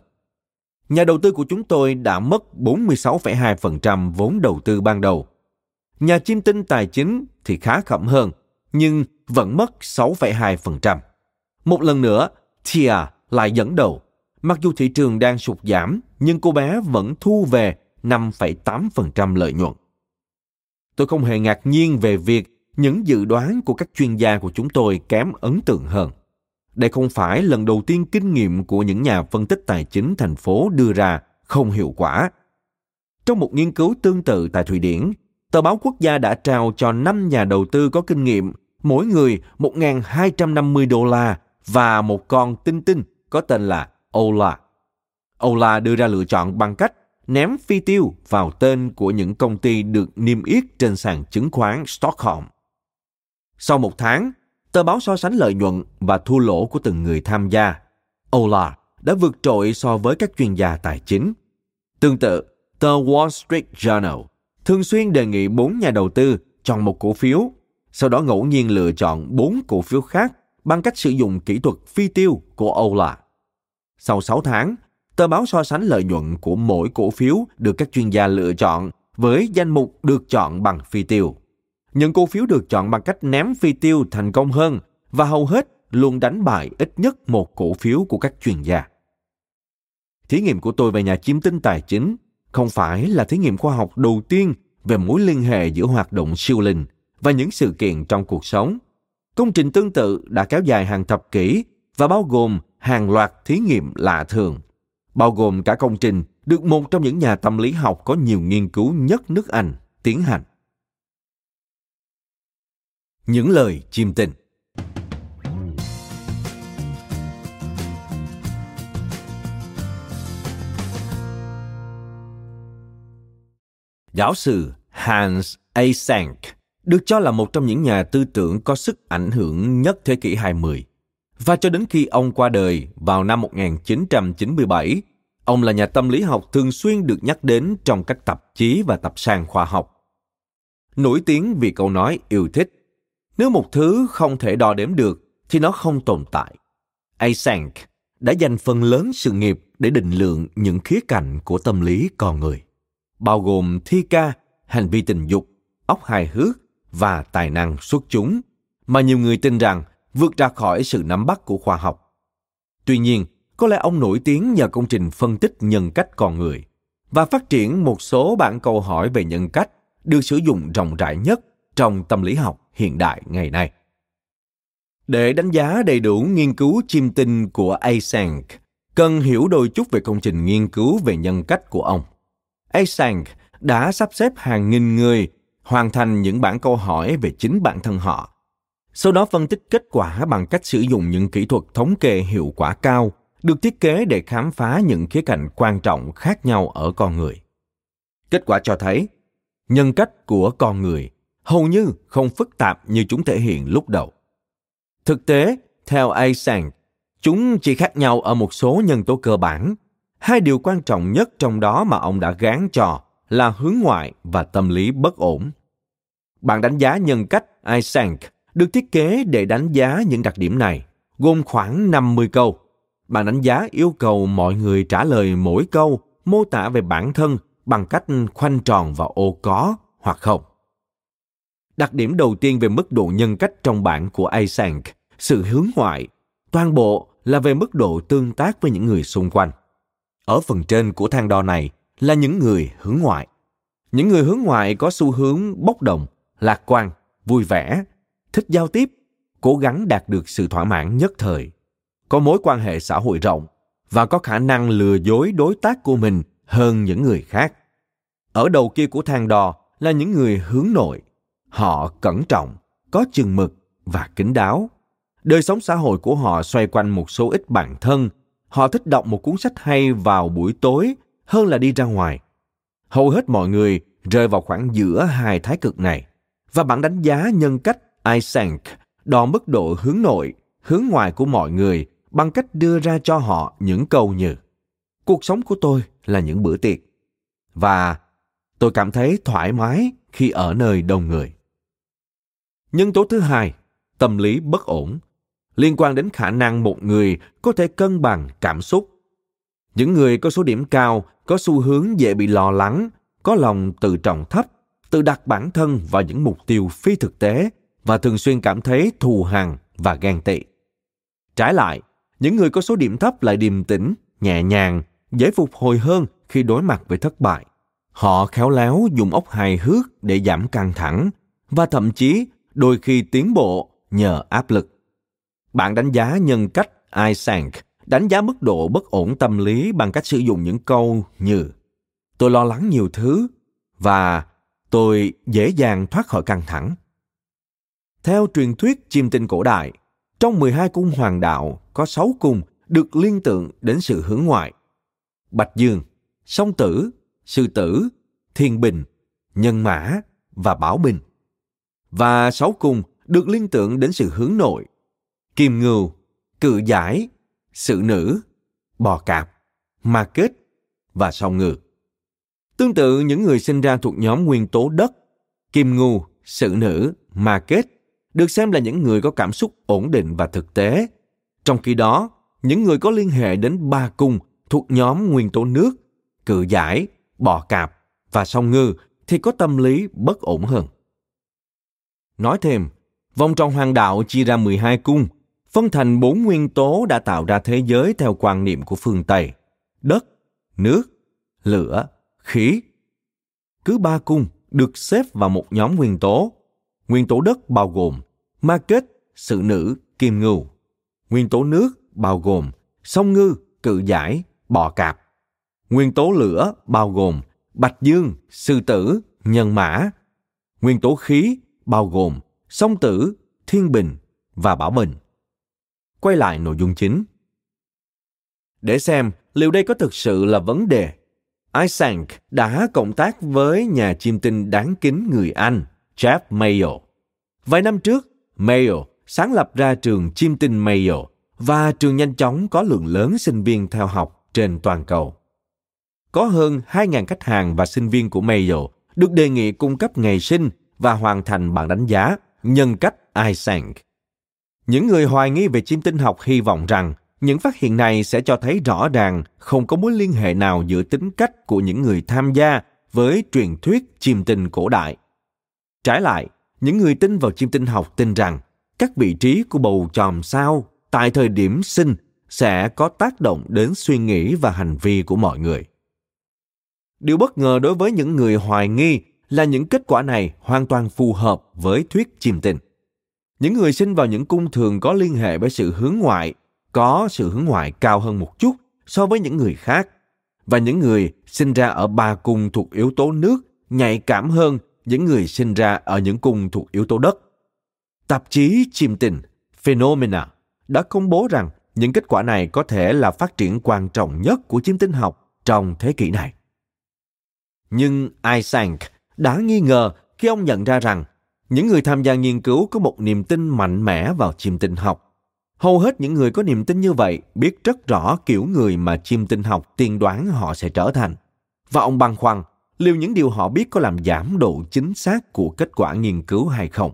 Nhà đầu tư của chúng tôi đã mất 46,2% vốn đầu tư ban đầu. Nhà chiêm tinh tài chính thì khá khẩm hơn, nhưng vẫn mất 6,2%. Một lần nữa, Tia lại dẫn đầu. Mặc dù thị trường đang sụt giảm, nhưng cô bé vẫn thu về 5,8% lợi nhuận. Tôi không hề ngạc nhiên về việc những dự đoán của các chuyên gia của chúng tôi kém ấn tượng hơn. Đây không phải lần đầu tiên kinh nghiệm của những nhà phân tích tài chính thành phố đưa ra không hiệu quả. Trong một nghiên cứu tương tự tại Thụy Điển, tờ báo quốc gia đã trao cho 5 nhà đầu tư có kinh nghiệm, mỗi người $1,250 và một con tinh tinh có tên là Ola. Ola đưa ra lựa chọn bằng cách ném phi tiêu vào tên của những công ty được niêm yết trên sàn chứng khoán Stockholm. Sau một tháng, tờ báo so sánh lợi nhuận và thua lỗ của từng người tham gia. Ola đã vượt trội so với các chuyên gia tài chính. Tương tự, tờ Wall Street Journal thường xuyên đề nghị 4 nhà đầu tư chọn một cổ phiếu, sau đó ngẫu nhiên lựa chọn 4 cổ phiếu khác bằng cách sử dụng kỹ thuật phi tiêu của Ola. Sau 6 tháng, tờ báo so sánh lợi nhuận của mỗi cổ phiếu được các chuyên gia lựa chọn với danh mục được chọn bằng phi tiêu. Những cổ phiếu được chọn bằng cách ném phi tiêu thành công hơn và hầu hết luôn đánh bại ít nhất một cổ phiếu của các chuyên gia. Thí nghiệm của tôi về nhà chiêm tinh tài chính không phải là thí nghiệm khoa học đầu tiên về mối liên hệ giữa hoạt động siêu linh và những sự kiện trong cuộc sống. Công trình tương tự đã kéo dài hàng thập kỷ và bao gồm hàng loạt thí nghiệm lạ thường, bao gồm cả công trình được một trong những nhà tâm lý học có nhiều nghiên cứu nhất nước Anh tiến hành. Những lời chiêm tinh. Giáo sư Hans Eysenck được cho là một trong những nhà tư tưởng có sức ảnh hưởng nhất thế kỷ 20. Và cho đến khi ông qua đời vào năm 1997, ông là nhà tâm lý học thường xuyên được nhắc đến trong các tạp chí và tập san khoa học. Nổi tiếng vì câu nói yêu thích: nếu một thứ không thể đo đếm được thì nó không tồn tại. Eysenck đã dành phần lớn sự nghiệp để định lượng những khía cạnh của tâm lý con người, bao gồm thi ca, hành vi tình dục, óc hài hước và tài năng xuất chúng, mà nhiều người tin rằng vượt ra khỏi sự nắm bắt của khoa học. Tuy nhiên, có lẽ ông nổi tiếng nhờ công trình phân tích nhân cách con người và phát triển một số bản câu hỏi về nhân cách được sử dụng rộng rãi nhất trong tâm lý học hiện đại ngày nay. Để đánh giá đầy đủ nghiên cứu chiêm tinh của Eysenck, cần hiểu đôi chút về công trình nghiên cứu về nhân cách của ông. Eysenck đã sắp xếp hàng nghìn người hoàn thành những bản câu hỏi về chính bản thân họ, sau đó phân tích kết quả bằng cách sử dụng những kỹ thuật thống kê hiệu quả cao được thiết kế để khám phá những khía cạnh quan trọng khác nhau ở con người. Kết quả cho thấy, nhân cách của con người hầu như không phức tạp như chúng thể hiện lúc đầu. Thực tế, theo Eysenck, chúng chỉ khác nhau ở một số nhân tố cơ bản. Hai điều quan trọng nhất trong đó mà ông đã gán cho là hướng ngoại và tâm lý bất ổn. Bảng đánh giá nhân cách Eysenck được thiết kế để đánh giá những đặc điểm này, gồm khoảng 50 câu. Bảng đánh giá yêu cầu mọi người trả lời mỗi câu mô tả về bản thân bằng cách khoanh tròn vào ô có hoặc không. Đặc điểm đầu tiên về mức độ nhân cách trong bảng của Eysenck, sự hướng ngoại, toàn bộ là về mức độ tương tác với những người xung quanh. Ở phần trên của thang đo này là những người hướng ngoại. Những người hướng ngoại có xu hướng bốc đồng, lạc quan, vui vẻ, thích giao tiếp, cố gắng đạt được sự thỏa mãn nhất thời, có mối quan hệ xã hội rộng và có khả năng lừa dối đối tác của mình hơn những người khác. Ở đầu kia của thang đo là những người hướng nội. Họ cẩn trọng, có chừng mực và kín đáo. Đời sống xã hội của họ xoay quanh một số ít bạn thân. Họ thích đọc một cuốn sách hay vào buổi tối hơn là đi ra ngoài. Hầu hết mọi người rơi vào khoảng giữa hai thái cực này. Và bảng đánh giá nhân cách Eysenck đo mức độ hướng nội, hướng ngoại của mọi người bằng cách đưa ra cho họ những câu như: cuộc sống của tôi là những bữa tiệc, và tôi cảm thấy thoải mái khi ở nơi đông người. Nhân tố thứ hai, tâm lý bất ổn, liên quan đến khả năng một người có thể cân bằng cảm xúc. Những người có số điểm cao có xu hướng dễ bị lo lắng, có lòng tự trọng thấp, tự đặt bản thân vào những mục tiêu phi thực tế và thường xuyên cảm thấy thù hằn và ghen tị. Trái lại, những người có số điểm thấp lại điềm tĩnh, nhẹ nhàng, dễ phục hồi hơn khi đối mặt với thất bại. Họ khéo léo dùng óc hài hước để giảm căng thẳng và thậm chí đôi khi tiến bộ nhờ áp lực. Bảng đánh giá nhân cách Eysenck đánh giá mức độ bất ổn tâm lý bằng cách sử dụng những câu như: tôi lo lắng nhiều thứ và tôi dễ dàng thoát khỏi căng thẳng. Theo truyền thuyết chiêm tinh cổ đại, trong 12 cung hoàng đạo có 6 cung được liên tưởng đến sự hướng ngoại: Bạch Dương, Song Tử, Sư Tử, Thiên Bình, Nhân Mã và Bảo Bình, và 6 cung được liên tưởng đến sự hướng nội: Kim Ngưu, Cự Giải, Sự Nữ, bò cạp, ma kết và song ngư. Tương tự những người sinh ra thuộc nhóm nguyên tố đất, kim ngưu, xử nữ, ma kết được xem là những người có cảm xúc ổn định và thực tế. Trong khi đó, những người có liên hệ đến ba cung thuộc nhóm nguyên tố nước, cự giải, bò cạp và song ngư thì có tâm lý bất ổn hơn. Nói thêm, vòng tròn hoàng đạo chia ra 12 cung, phân thành 4 nguyên tố đã tạo ra thế giới theo quan niệm của phương Tây: đất, nước, lửa, khí. Cứ 3 cung được xếp vào một nhóm nguyên tố. Nguyên tố đất bao gồm ma kết, sự nữ, kim ngưu. Nguyên tố nước bao gồm song ngư, cự giải, bọ cạp. Nguyên tố lửa bao gồm bạch dương, sư tử, nhân mã. Nguyên tố khí bao gồm song tử, thiên bình và bảo bình. Quay lại nội dung chính. Để xem liệu đây có thực sự là vấn đề, Eysenck đã cộng tác với nhà chiêm tinh đáng kính người Anh Jeff Mayo. Vài năm trước, Mayo sáng lập ra trường chiêm tinh Mayo và trường nhanh chóng có lượng lớn sinh viên theo học trên toàn cầu. Có hơn 2.000 khách hàng và sinh viên của Mayo được đề nghị cung cấp ngày sinh và hoàn thành bảng đánh giá nhân cách Eysenck. Những người hoài nghi về chiêm tinh học hy vọng rằng những phát hiện này sẽ cho thấy rõ ràng không có mối liên hệ nào giữa tính cách của những người tham gia với truyền thuyết chiêm tinh cổ đại. Trái lại, những người tin vào chiêm tinh học tin rằng các vị trí của bầu chòm sao tại thời điểm sinh sẽ có tác động đến suy nghĩ và hành vi của mọi người. Điều bất ngờ đối với những người hoài nghi là những kết quả này hoàn toàn phù hợp với thuyết chiêm tinh. Những người sinh vào những cung thường có liên hệ với sự hướng ngoại, có sự hướng ngoại cao hơn một chút so với những người khác, và những người sinh ra ở ba cung thuộc yếu tố nước nhạy cảm hơn những người sinh ra ở những cung thuộc yếu tố đất. Tạp chí chiêm tinh Phenomena đã công bố rằng những kết quả này có thể là phát triển quan trọng nhất của chiêm tinh học trong thế kỷ này. Nhưng Eysenck đã nghi ngờ khi ông nhận ra rằng những người tham gia nghiên cứu có một niềm tin mạnh mẽ vào chiêm tinh học. Hầu hết những người có niềm tin như vậy biết rất rõ kiểu người mà chiêm tinh học tiên đoán họ sẽ trở thành. Và ông băn khoăn liệu những điều họ biết có làm giảm độ chính xác của kết quả nghiên cứu hay không.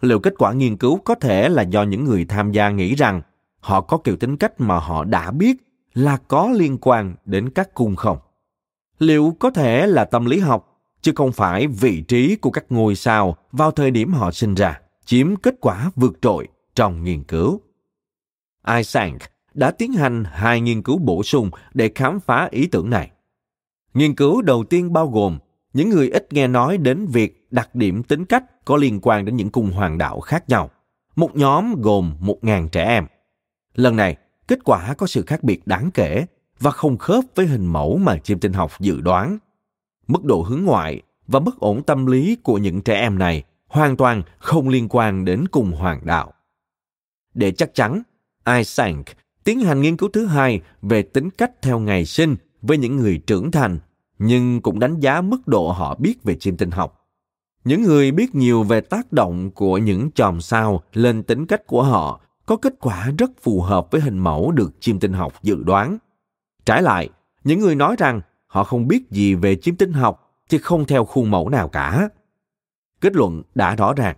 Liệu kết quả nghiên cứu có thể là do những người tham gia nghĩ rằng họ có kiểu tính cách mà họ đã biết là có liên quan đến các cung không? Liệu có thể là tâm lý học, chứ không phải vị trí của các ngôi sao vào thời điểm họ sinh ra, chiếm kết quả vượt trội trong nghiên cứu? Eysenck đã tiến hành 2 nghiên cứu bổ sung để khám phá ý tưởng này. Nghiên cứu đầu tiên bao gồm những người ít nghe nói đến việc đặc điểm tính cách có liên quan đến những cung hoàng đạo khác nhau, một nhóm gồm 1.000 trẻ em. Lần này, kết quả có sự khác biệt đáng kể và không khớp với hình mẫu mà chiêm tinh học dự đoán. Mức độ hướng ngoại và bất ổn tâm lý của những trẻ em này hoàn toàn không liên quan đến cung hoàng đạo. Để chắc chắn, Eysenck tiến hành nghiên cứu thứ hai về tính cách theo ngày sinh với những người trưởng thành, nhưng cũng đánh giá mức độ họ biết về chiêm tinh học. Những người biết nhiều về tác động của những chòm sao lên tính cách của họ có kết quả rất phù hợp với hình mẫu được chiêm tinh học dự đoán. Trái lại, những người nói rằng họ không biết gì về chiêm tinh học thì không theo khuôn mẫu nào cả. Kết luận đã rõ ràng.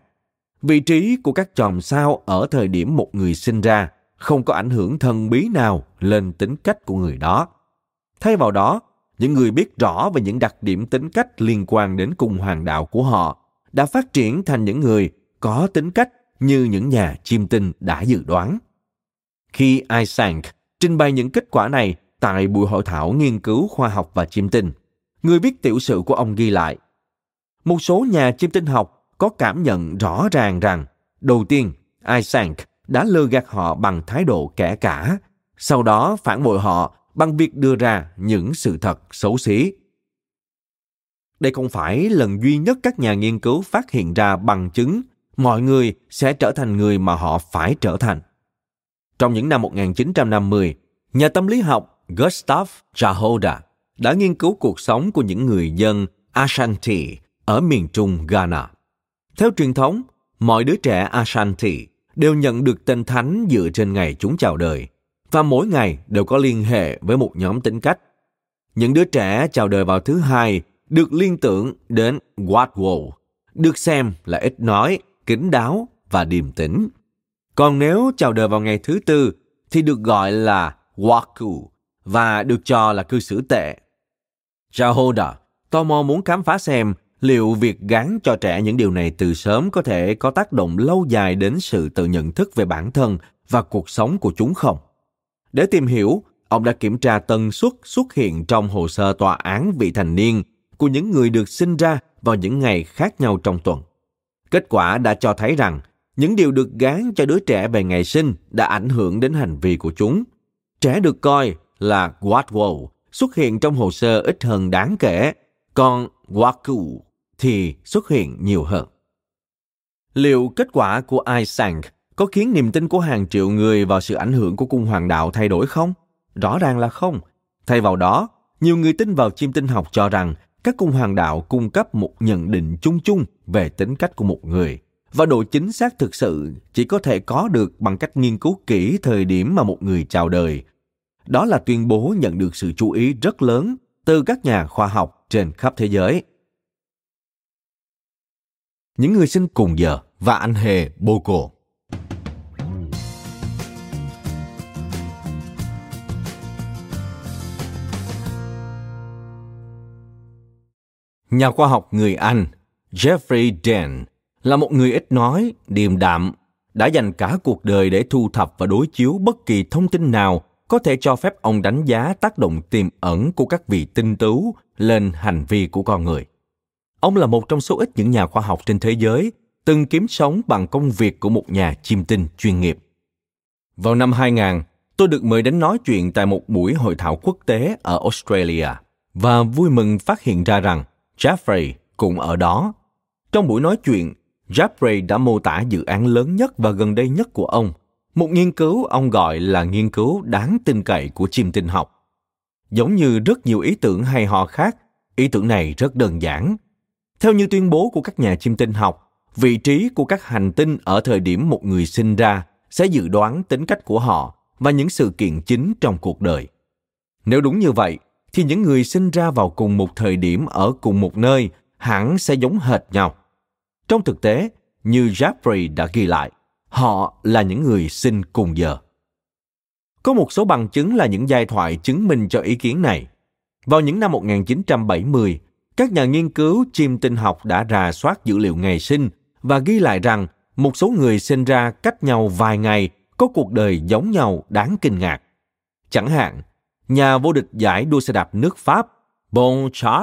Vị trí của các chòm sao ở thời điểm một người sinh ra không có ảnh hưởng thần bí nào lên tính cách của người đó. Thay vào đó, những người biết rõ về những đặc điểm tính cách liên quan đến cung hoàng đạo của họ đã phát triển thành những người có tính cách như những nhà chiêm tinh đã dự đoán. Khi Eysenck trình bày những kết quả này tại buổi hội thảo nghiên cứu khoa học và chiêm tinh, người viết tiểu sử của ông ghi lại: một số nhà chiêm tinh học có cảm nhận rõ ràng rằng, đầu tiên, Eysenck đã lừa gạt họ bằng thái độ kẻ cả, sau đó phản bội họ bằng việc đưa ra những sự thật xấu xí. Đây không phải lần duy nhất các nhà nghiên cứu phát hiện ra bằng chứng mọi người sẽ trở thành người mà họ phải trở thành. Trong những năm 1950, nhà tâm lý học Gustav Jahoda đã nghiên cứu cuộc sống của những người dân Ashanti ở miền trung Ghana. Theo truyền thống, mọi đứa trẻ Ashanti đều nhận được tên thánh dựa trên ngày chúng chào đời, và mỗi ngày đều có liên hệ với một nhóm tính cách. Những đứa trẻ chào đời vào thứ hai được liên tưởng đến Wadwell, được xem là ít nói, kín đáo và điềm tĩnh. Còn nếu chào đời vào ngày thứ tư thì được gọi là Waku và được cho là cư xử tệ. Jahoda tò mò muốn khám phá xem liệu việc gán cho trẻ những điều này từ sớm có thể có tác động lâu dài đến sự tự nhận thức về bản thân và cuộc sống của chúng không. Để tìm hiểu, ông đã kiểm tra tần suất xuất hiện trong hồ sơ tòa án vị thành niên của những người được sinh ra vào những ngày khác nhau trong tuần. Kết quả đã cho thấy rằng những điều được gán cho đứa trẻ về ngày sinh đã ảnh hưởng đến hành vi của chúng. Trẻ được coi là Wadwell xuất hiện trong hồ sơ ít hơn đáng kể, còn Waku thì xuất hiện nhiều hơn. Liệu kết quả của Eysenck có khiến niềm tin của hàng triệu người vào sự ảnh hưởng của cung hoàng đạo thay đổi không? Rõ ràng là không. Thay vào đó, nhiều người tin vào chiêm tinh học cho rằng các cung hoàng đạo cung cấp một nhận định chung chung về tính cách của một người, và độ chính xác thực sự chỉ có thể có được bằng cách nghiên cứu kỹ thời điểm mà một người chào đời. Đó là tuyên bố nhận được sự chú ý rất lớn từ các nhà khoa học trên khắp thế giới. Những người sinh cùng giờ và anh hề Bogle. Nhà khoa học người Anh Geoffrey Dean là một người ít nói, điềm đạm, đã dành cả cuộc đời để thu thập và đối chiếu bất kỳ thông tin nào có thể cho phép ông đánh giá tác động tiềm ẩn của các vị tinh tấu lên hành vi của con người. Ông là một trong số ít những nhà khoa học trên thế giới từng kiếm sống bằng công việc của một nhà chiêm tinh chuyên nghiệp. Vào năm 2000, tôi được mời đến nói chuyện tại một buổi hội thảo quốc tế ở Australia và vui mừng phát hiện ra rằng Geoffrey cũng ở đó. Trong buổi nói chuyện, Geoffrey đã mô tả dự án lớn nhất và gần đây nhất của ông, một nghiên cứu ông gọi là nghiên cứu đáng tin cậy của chiêm tinh học. Giống như rất nhiều ý tưởng hay ho khác, ý tưởng này rất đơn giản. Theo như tuyên bố của các nhà chiêm tinh học, vị trí của các hành tinh ở thời điểm một người sinh ra sẽ dự đoán tính cách của họ và những sự kiện chính trong cuộc đời. Nếu đúng như vậy, thì những người sinh ra vào cùng một thời điểm ở cùng một nơi hẳn sẽ giống hệt nhau. Trong thực tế, như Geoffrey đã ghi lại, họ là những người sinh cùng giờ. Có một số bằng chứng là những giai thoại chứng minh cho ý kiến này. Vào những năm 1970, các nhà nghiên cứu chiêm tinh học đã rà soát dữ liệu ngày sinh và ghi lại rằng một số người sinh ra cách nhau vài ngày có cuộc đời giống nhau đáng kinh ngạc. Chẳng hạn, nhà vô địch giải đua xe đạp nước Pháp Bon Char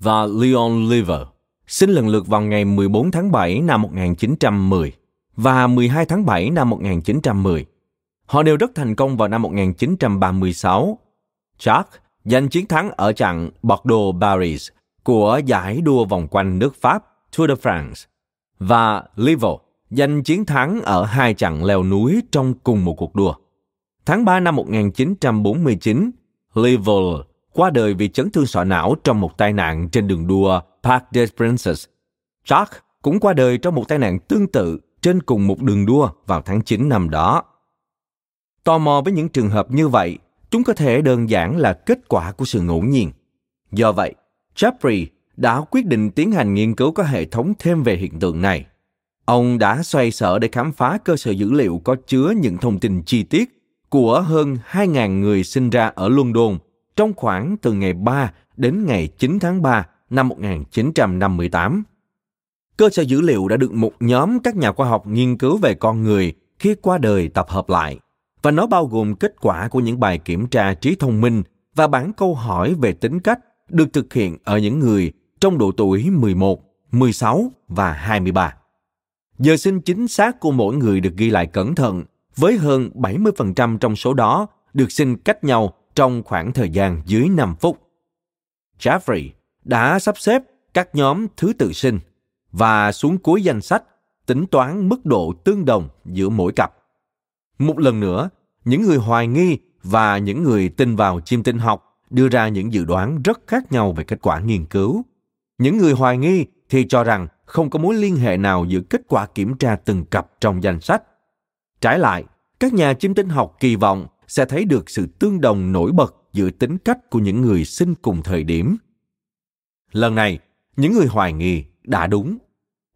và Leon Lever sinh lần lượt vào ngày 14 tháng 7 năm 1910 và 12 tháng 7 năm 1910. Họ đều rất thành công vào năm 1936. Char giành chiến thắng ở chặng Bordeaux-Paris của giải đua vòng quanh nước Pháp Tour de France và Lever giành chiến thắng ở hai chặng leo núi trong cùng một cuộc đua. Tháng 3 năm 1949, Lever qua đời vì chấn thương sọ não trong một tai nạn trên đường đua Parc des Princes. Jacques cũng qua đời trong một tai nạn tương tự trên cùng một đường đua vào tháng 9 năm đó. Tò mò với những trường hợp như vậy, chúng có thể đơn giản là kết quả của sự ngẫu nhiên. Do vậy, Geoffrey đã quyết định tiến hành nghiên cứu có hệ thống thêm về hiện tượng này. Ông đã xoay sở để khám phá cơ sở dữ liệu có chứa những thông tin chi tiết của hơn 2.000 người sinh ra ở London trong khoảng từ ngày 3 đến ngày 9 tháng 3 năm 1958. Cơ sở dữ liệu đã được một nhóm các nhà khoa học nghiên cứu về con người khi qua đời tập hợp lại, và nó bao gồm kết quả của những bài kiểm tra trí thông minh và bản câu hỏi về tính cách được thực hiện ở những người trong độ tuổi 11, 16 và 23. Giờ sinh chính xác của mỗi người được ghi lại cẩn thận, với hơn 70% trong số đó được sinh cách nhau trong khoảng thời gian dưới 5 phút. Geoffrey đã sắp xếp các nhóm thứ tự sinh và xuống cuối danh sách tính toán mức độ tương đồng giữa mỗi cặp. Một lần nữa, những người hoài nghi và những người tin vào chiêm tinh học đưa ra những dự đoán rất khác nhau về kết quả nghiên cứu. Những người hoài nghi thì cho rằng không có mối liên hệ nào giữa kết quả kiểm tra từng cặp trong danh sách. Trái lại, các nhà chiêm tinh học kỳ vọng sẽ thấy được sự tương đồng nổi bật giữa tính cách của những người sinh cùng thời điểm. Lần này, những người hoài nghi đã đúng.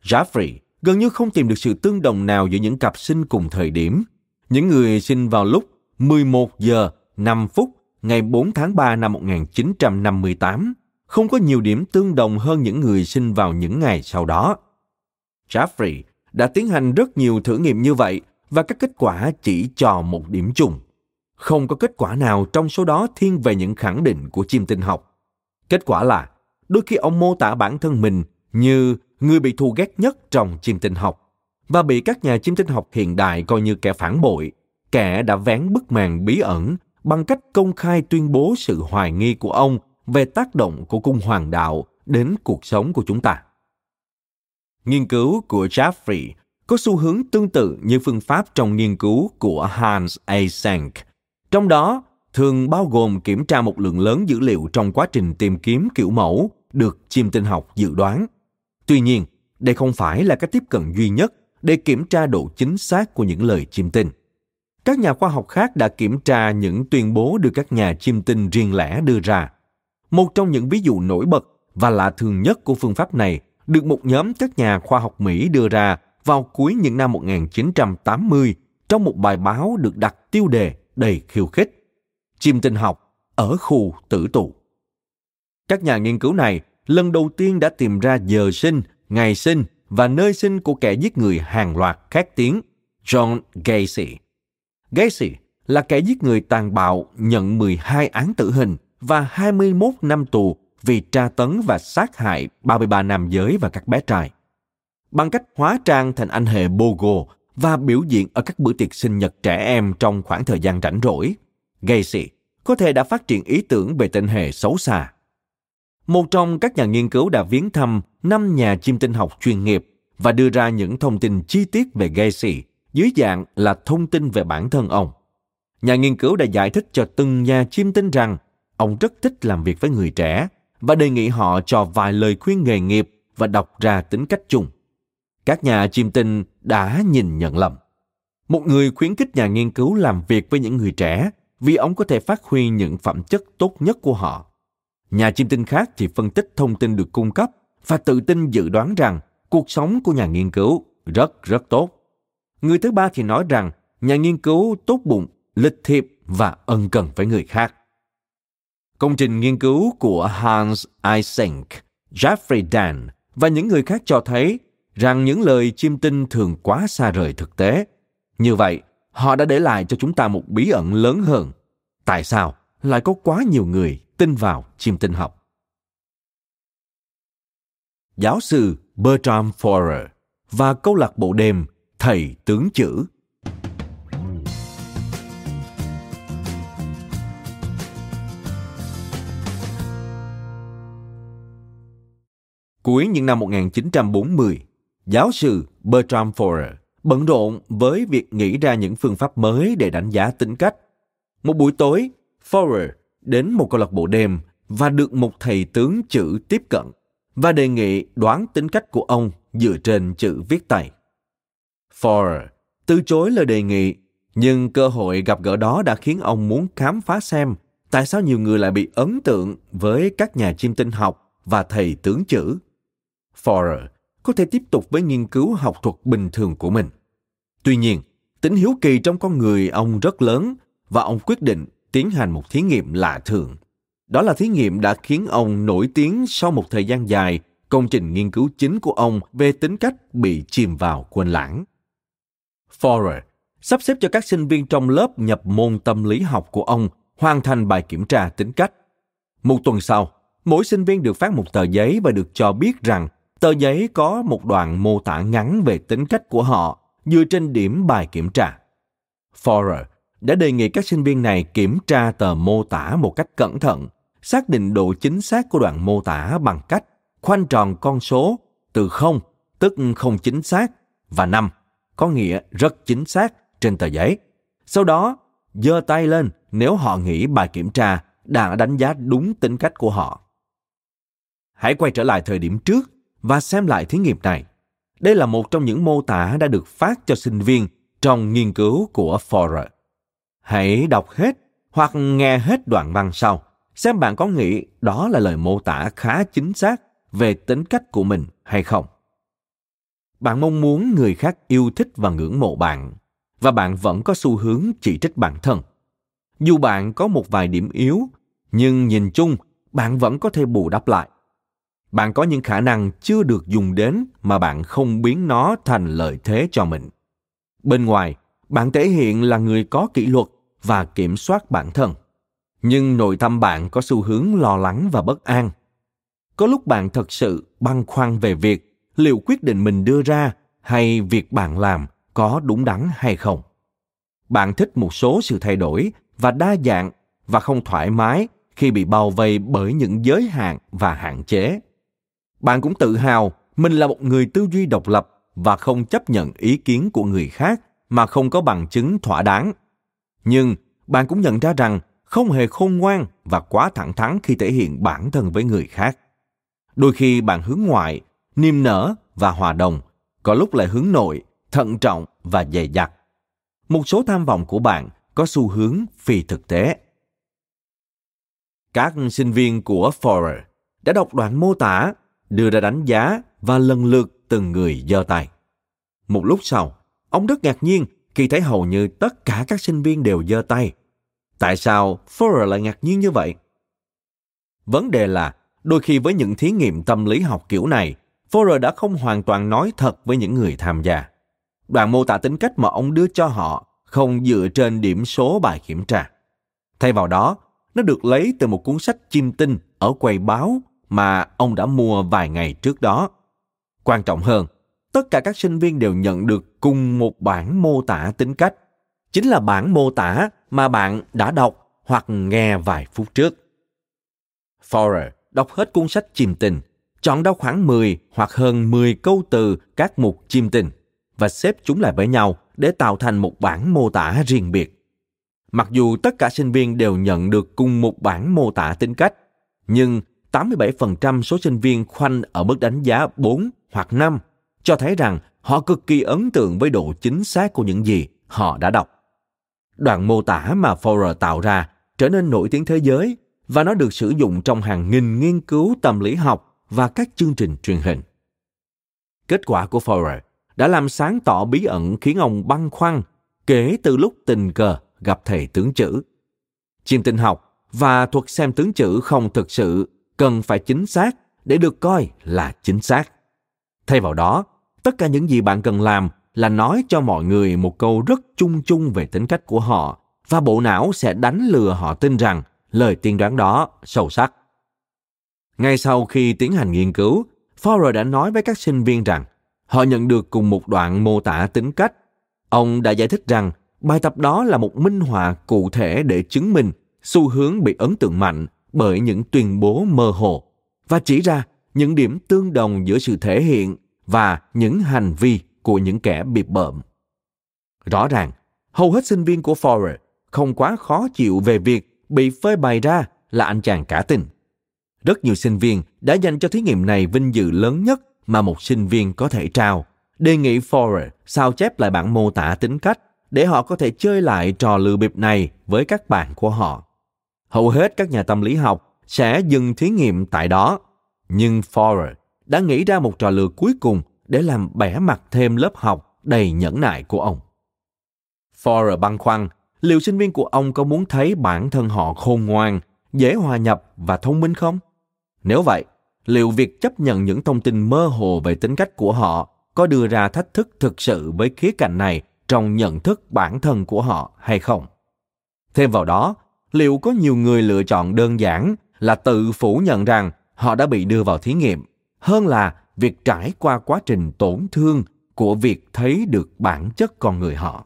Geoffrey gần như không tìm được sự tương đồng nào giữa những cặp sinh cùng thời điểm. Những người sinh vào lúc 11 giờ 5 phút ngày 4 tháng 3 năm 1958 không có nhiều điểm tương đồng hơn những người sinh vào những ngày sau đó. Geoffrey đã tiến hành rất nhiều thử nghiệm như vậy và các kết quả chỉ cho một điểm trùng. Không có kết quả nào trong số đó thiên về những khẳng định của chiêm tinh học. Kết quả là đôi khi ông mô tả bản thân mình như người bị thù ghét nhất trong chiêm tinh học và bị các nhà chiêm tinh học hiện đại coi như kẻ phản bội, kẻ đã vén bức màn bí ẩn bằng cách công khai tuyên bố sự hoài nghi của ông về tác động của cung hoàng đạo đến cuộc sống của chúng ta. Nghiên cứu của Geoffrey có xu hướng tương tự như phương pháp trong nghiên cứu của Hans Eysenck. Trong đó, thường bao gồm kiểm tra một lượng lớn dữ liệu trong quá trình tìm kiếm kiểu mẫu được chiêm tinh học dự đoán. Tuy nhiên, đây không phải là cách tiếp cận duy nhất để kiểm tra độ chính xác của những lời chiêm tinh. Các nhà khoa học khác đã kiểm tra những tuyên bố được các nhà chiêm tinh riêng lẻ đưa ra. Một trong những ví dụ nổi bật và lạ thường nhất của phương pháp này được một nhóm các nhà khoa học Mỹ đưa ra vào cuối những năm 1980 trong một bài báo được đặt tiêu đề đầy khiêu khích: Chiêm tinh học ở khu tử tù. Các nhà nghiên cứu này lần đầu tiên đã tìm ra giờ sinh, ngày sinh và nơi sinh của kẻ giết người hàng loạt khét tiếng, John Gacy. Gacy là kẻ giết người tàn bạo, nhận 12 án tử hình và 21 năm tù vì tra tấn và sát hại 33 nam giới và các bé trai. Bằng cách hóa trang thành anh hề Bogo và biểu diễn ở các bữa tiệc sinh nhật trẻ em trong khoảng thời gian rảnh rỗi, Gacy có thể đã phát triển ý tưởng về tên hề xấu xa. Một trong các nhà nghiên cứu đã viếng thăm 5 nhà chiêm tinh học chuyên nghiệp và đưa ra những thông tin chi tiết về Gacy dưới dạng là thông tin về bản thân ông. Nhà nghiên cứu đã giải thích cho từng nhà chiêm tinh rằng ông rất thích làm việc với người trẻ và đề nghị họ cho vài lời khuyên nghề nghiệp và đọc ra tính cách chung. Các nhà chiêm tinh đã nhìn nhận lầm. Một người khuyến khích nhà nghiên cứu làm việc với những người trẻ vì ông có thể phát huy những phẩm chất tốt nhất của họ. Nhà chiêm tinh khác chỉ phân tích thông tin được cung cấp và tự tin dự đoán rằng cuộc sống của nhà nghiên cứu rất tốt. Người thứ ba thì nói rằng nhà nghiên cứu tốt bụng, lịch thiệp và ân cần với người khác. Công trình nghiên cứu của Hans Eysenck, Geoffrey Dean và những người khác cho thấy rằng những lời chiêm tinh thường quá xa rời thực tế. Như vậy, họ đã để lại cho chúng ta một bí ẩn lớn hơn. Tại sao lại có quá nhiều người tin vào chiêm tinh học? Giáo sư Bertram Forer và câu lạc bộ đêm Thầy Tướng Chữ. Cuối những năm 1940, giáo sư Bertram Forer bận rộn với việc nghĩ ra những phương pháp mới để đánh giá tính cách. Một buổi tối, Forer đến một câu lạc bộ đêm và được một thầy tướng chữ tiếp cận và đề nghị đoán tính cách của ông dựa trên chữ viết tay. Forer từ chối lời đề nghị, nhưng cơ hội gặp gỡ đó đã khiến ông muốn khám phá xem tại sao nhiều người lại bị ấn tượng với các nhà chiêm tinh học và thầy tướng chữ. Forer có thể tiếp tục với nghiên cứu học thuật bình thường của mình. Tuy nhiên, tính hiếu kỳ trong con người ông rất lớn và ông quyết định tiến hành một thí nghiệm lạ thường. Đó là thí nghiệm đã khiến ông nổi tiếng sau một thời gian dài, công trình nghiên cứu chính của ông về tính cách bị chìm vào quên lãng. Forer sắp xếp cho các sinh viên trong lớp nhập môn tâm lý học của ông hoàn thành bài kiểm tra tính cách. Một tuần sau, mỗi sinh viên được phát một tờ giấy và được cho biết rằng tờ giấy có một đoạn mô tả ngắn về tính cách của họ dựa trên điểm bài kiểm tra. Forer đã đề nghị các sinh viên này kiểm tra tờ mô tả một cách cẩn thận, xác định độ chính xác của đoạn mô tả bằng cách khoanh tròn con số từ 0, tức không chính xác, và 5, có nghĩa rất chính xác, trên tờ giấy. Sau đó, giơ tay lên nếu họ nghĩ bài kiểm tra đã đánh giá đúng tính cách của họ. Hãy quay trở lại thời điểm trước và xem lại thí nghiệm này. Đây là một trong những mô tả đã được phát cho sinh viên trong nghiên cứu của Forer. Hãy đọc hết hoặc nghe hết đoạn văn sau, xem bạn có nghĩ đó là lời mô tả khá chính xác về tính cách của mình hay không. Bạn mong muốn người khác yêu thích và ngưỡng mộ bạn, và bạn vẫn có xu hướng chỉ trích bản thân. Dù bạn có một vài điểm yếu, nhưng nhìn chung, bạn vẫn có thể bù đắp lại. Bạn có những khả năng chưa được dùng đến mà bạn không biến nó thành lợi thế cho mình. Bên ngoài, bạn thể hiện là người có kỷ luật và kiểm soát bản thân. Nhưng nội tâm bạn có xu hướng lo lắng và bất an. Có lúc bạn thật sự băn khoăn về việc liệu quyết định mình đưa ra hay việc bạn làm có đúng đắn hay không. Bạn thích một số sự thay đổi và đa dạng và không thoải mái khi bị bao vây bởi những giới hạn và hạn chế. Bạn cũng tự hào mình là một người tư duy độc lập và không chấp nhận ý kiến của người khác mà không có bằng chứng thỏa đáng. Nhưng bạn cũng nhận ra rằng không hề khôn ngoan và quá thẳng thắn khi thể hiện bản thân với người khác. Đôi khi bạn hướng ngoại, niềm nở và hòa đồng, có lúc lại hướng nội, thận trọng và dè dặt. Một số tham vọng của bạn có xu hướng phi thực tế. Các sinh viên của Forer đã đọc đoạn mô tả, đưa ra đánh giá và lần lượt từng người giơ tay. Một lúc sau, ông rất ngạc nhiên khi thấy hầu như tất cả các sinh viên đều giơ tay. Tại sao Forer lại ngạc nhiên như vậy? Vấn đề là, đôi khi với những thí nghiệm tâm lý học kiểu này, Forer đã không hoàn toàn nói thật với những người tham gia. Đoạn mô tả tính cách mà ông đưa cho họ không dựa trên điểm số bài kiểm tra. Thay vào đó, nó được lấy từ một cuốn sách chiêm tinh ở quầy báo mà ông đã mua vài ngày trước đó. Quan trọng hơn, tất cả các sinh viên đều nhận được cùng một bản mô tả tính cách. Chính là bản mô tả mà bạn đã đọc hoặc nghe vài phút trước. Forer đọc hết cuốn sách chiêm tinh, chọn đâu khoảng 10 hoặc hơn 10 câu từ các mục chiêm tinh và xếp chúng lại với nhau để tạo thành một bản mô tả riêng biệt. Mặc dù tất cả sinh viên đều nhận được cùng một bản mô tả tính cách, nhưng 87% số sinh viên khoanh ở mức đánh giá 4 hoặc 5 cho thấy rằng họ cực kỳ ấn tượng với độ chính xác của những gì họ đã đọc. Đoạn mô tả mà Forer tạo ra trở nên nổi tiếng thế giới và nó được sử dụng trong hàng nghìn nghiên cứu tâm lý học và các chương trình truyền hình. Kết quả của Forer đã làm sáng tỏ bí ẩn khiến ông băn khoăn kể từ lúc tình cờ gặp thầy tướng chữ. Chiêm tinh học và thuật xem tướng chữ không thực sự cần phải chính xác để được coi là chính xác. Thay vào đó, tất cả những gì bạn cần làm là nói cho mọi người một câu rất chung chung về tính cách của họ và bộ não sẽ đánh lừa họ tin rằng lời tiên đoán đó sâu sắc. Ngay sau khi tiến hành nghiên cứu, Forer đã nói với các sinh viên rằng họ nhận được cùng một đoạn mô tả tính cách. Ông đã giải thích rằng bài tập đó là một minh họa cụ thể để chứng minh xu hướng bị ấn tượng mạnh bởi những tuyên bố mơ hồ và chỉ ra những điểm tương đồng giữa sự thể hiện và những hành vi của những kẻ bịp bợm. Rõ ràng, hầu hết sinh viên của Forer không quá khó chịu về việc bị phơi bày ra là anh chàng cả tình. Rất nhiều sinh viên đã dành cho thí nghiệm này vinh dự lớn nhất mà một sinh viên có thể trao, đề nghị Forer sao chép lại bản mô tả tính cách để họ có thể chơi lại trò lừa bịp này với các bạn của họ. Hầu hết các nhà tâm lý học sẽ dừng thí nghiệm tại đó, nhưng Forer đã nghĩ ra một trò lừa cuối cùng để làm bẽ mặt thêm lớp học đầy nhẫn nại của ông. Forer băn khoăn liệu sinh viên của ông có muốn thấy bản thân họ khôn ngoan, dễ hòa nhập và thông minh không? Nếu vậy, liệu việc chấp nhận những thông tin mơ hồ về tính cách của họ có đưa ra thách thức thực sự với khía cạnh này trong nhận thức bản thân của họ hay không? Thêm vào đó, liệu có nhiều người lựa chọn đơn giản là tự phủ nhận rằng họ đã bị đưa vào thí nghiệm, hơn là việc trải qua quá trình tổn thương của việc thấy được bản chất con người họ.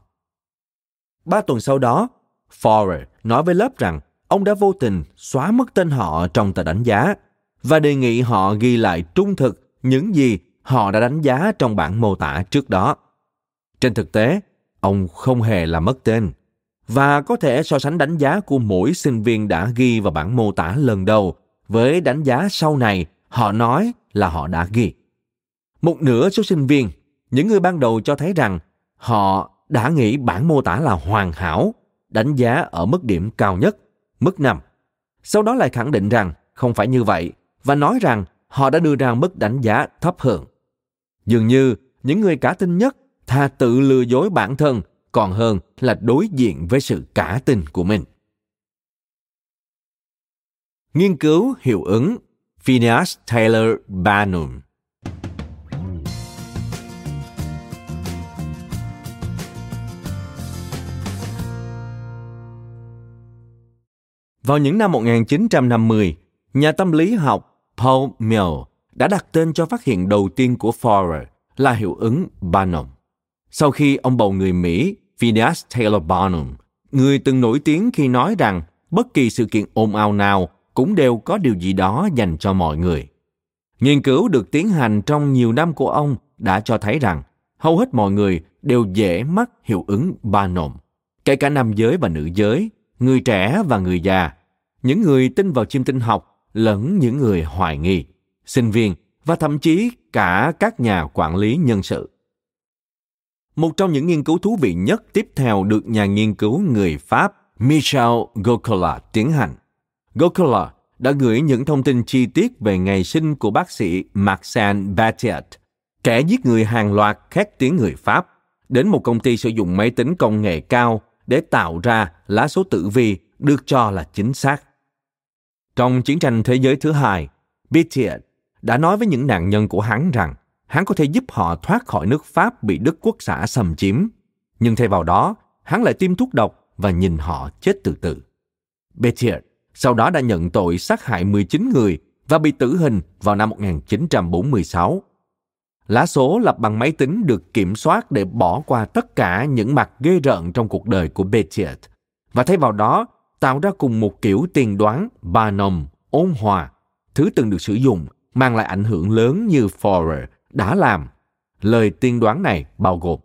3 tuần sau đó, Forer nói với lớp rằng ông đã vô tình xóa mất tên họ trong tờ đánh giá và đề nghị họ ghi lại trung thực những gì họ đã đánh giá trong bản mô tả trước đó. Trên thực tế, ông không hề làm mất tên và có thể so sánh đánh giá của mỗi sinh viên đã ghi vào bản mô tả lần đầu với đánh giá sau này họ nói là họ đã ghi. Một nửa số sinh viên, những người ban đầu cho thấy rằng họ đã nghĩ bản mô tả là hoàn hảo, đánh giá ở mức điểm cao nhất, mức 5. Sau đó lại khẳng định rằng không phải như vậy và nói rằng họ đã đưa ra mức đánh giá thấp hơn. Dường như những người cả tin nhất thà tự lừa dối bản thân còn hơn là đối diện với sự cả tin của mình. Nghiên cứu hiệu ứng Phineas Taylor Barnum. Vào những năm 1950, nhà tâm lý học Paul Mill đã đặt tên cho phát hiện đầu tiên của Forer là hiệu ứng Barnum. Sau khi ông bầu người Mỹ Phineas Taylor Barnum, người từng nổi tiếng khi nói rằng bất kỳ sự kiện ồn ào nào cũng đều có điều gì đó dành cho mọi người. Nghiên cứu được tiến hành trong nhiều năm của ông đã cho thấy rằng hầu hết mọi người đều dễ mắc hiệu ứng Barnum, kể cả nam giới và nữ giới, người trẻ và người già, những người tin vào chiêm tinh học lẫn những người hoài nghi, sinh viên và thậm chí cả các nhà quản lý nhân sự. Một trong những nghiên cứu thú vị nhất tiếp theo được nhà nghiên cứu người Pháp Michel Gokula tiến hành. Gokula đã gửi những thông tin chi tiết về ngày sinh của bác sĩ Maxine Bétiat, kẻ giết người hàng loạt khét tiếng người Pháp, đến một công ty sử dụng máy tính công nghệ cao để tạo ra lá số tử vi được cho là chính xác. Trong chiến tranh thế giới thứ hai, Bétiat đã nói với những nạn nhân của hắn rằng hắn có thể giúp họ thoát khỏi nước Pháp bị Đức Quốc xã xâm chiếm. Nhưng thay vào đó, hắn lại tiêm thuốc độc và nhìn họ chết từ từ. Bétiat sau đó đã nhận tội sát hại 19 người và bị tử hình vào năm 1946. Lá số lập bằng máy tính được kiểm soát để bỏ qua tất cả những mặt ghê rợn trong cuộc đời của Bétiat và thay vào đó tạo ra cùng một kiểu tiên đoán Barnum ôn hòa, thứ từng được sử dụng mang lại ảnh hưởng lớn như Forer đã làm. Lời tiên đoán này bao gồm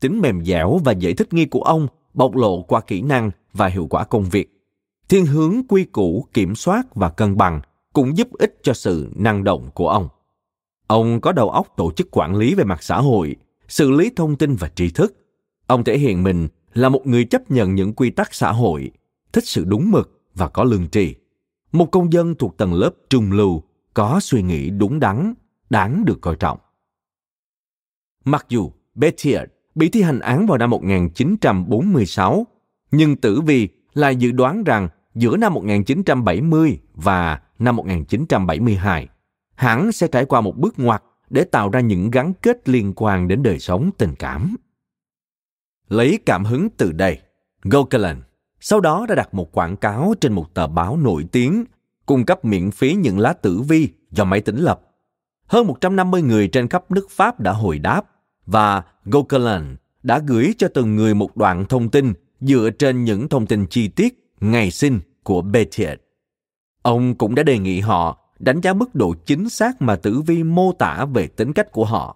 tính mềm dẻo và dễ thích nghi của ông bộc lộ qua kỹ năng và hiệu quả công việc. Thiên hướng quy củ, kiểm soát và cân bằng cũng giúp ích cho sự năng động của ông. Ông có đầu óc tổ chức quản lý về mặt xã hội, xử lý thông tin và tri thức. Ông thể hiện mình là một người chấp nhận những quy tắc xã hội, thích sự đúng mực và có lương tri. Một công dân thuộc tầng lớp trung lưu, có suy nghĩ đúng đắn, đáng được coi trọng. Mặc dù Bétiat bị thi hành án vào năm 1946, nhưng tử vi lại dự đoán rằng giữa năm 1970 và năm 1972, hắn sẽ trải qua một bước ngoặt để tạo ra những gắn kết liên quan đến đời sống tình cảm. Lấy cảm hứng từ đây, Goklan sau đó đã đặt một quảng cáo trên một tờ báo nổi tiếng, cung cấp miễn phí những lá tử vi do máy tính lập. Hơn 150 người trên khắp nước Pháp đã hồi đáp và Goklan đã gửi cho từng người một đoạn thông tin dựa trên những thông tin chi tiết ngày sinh của Bétiat. Ông cũng đã đề nghị họ đánh giá mức độ chính xác mà tử vi mô tả về tính cách của họ.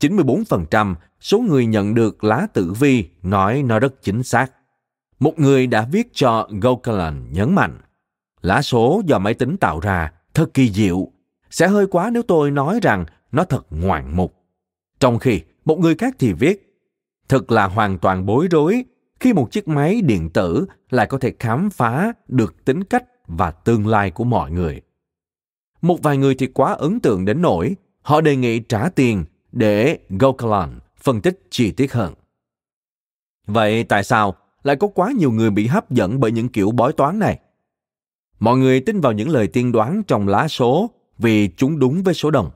94% số người nhận được lá tử vi nói nó rất chính xác. Một người đã viết cho Goklan nhấn mạnh, lá số do máy tính tạo ra thật kỳ diệu, sẽ hơi quá nếu tôi nói rằng nó thật ngoạn mục. Trong khi một người khác thì viết, thật là hoàn toàn bối rối khi một chiếc máy điện tử lại có thể khám phá được tính cách và tương lai của mọi người. Một vài người thì quá ấn tượng đến nỗi họ đề nghị trả tiền để Goklan phân tích chi tiết hơn. Vậy tại sao lại có quá nhiều người bị hấp dẫn bởi những kiểu bói toán này? Mọi người tin vào những lời tiên đoán trong lá số vì chúng đúng với số đông.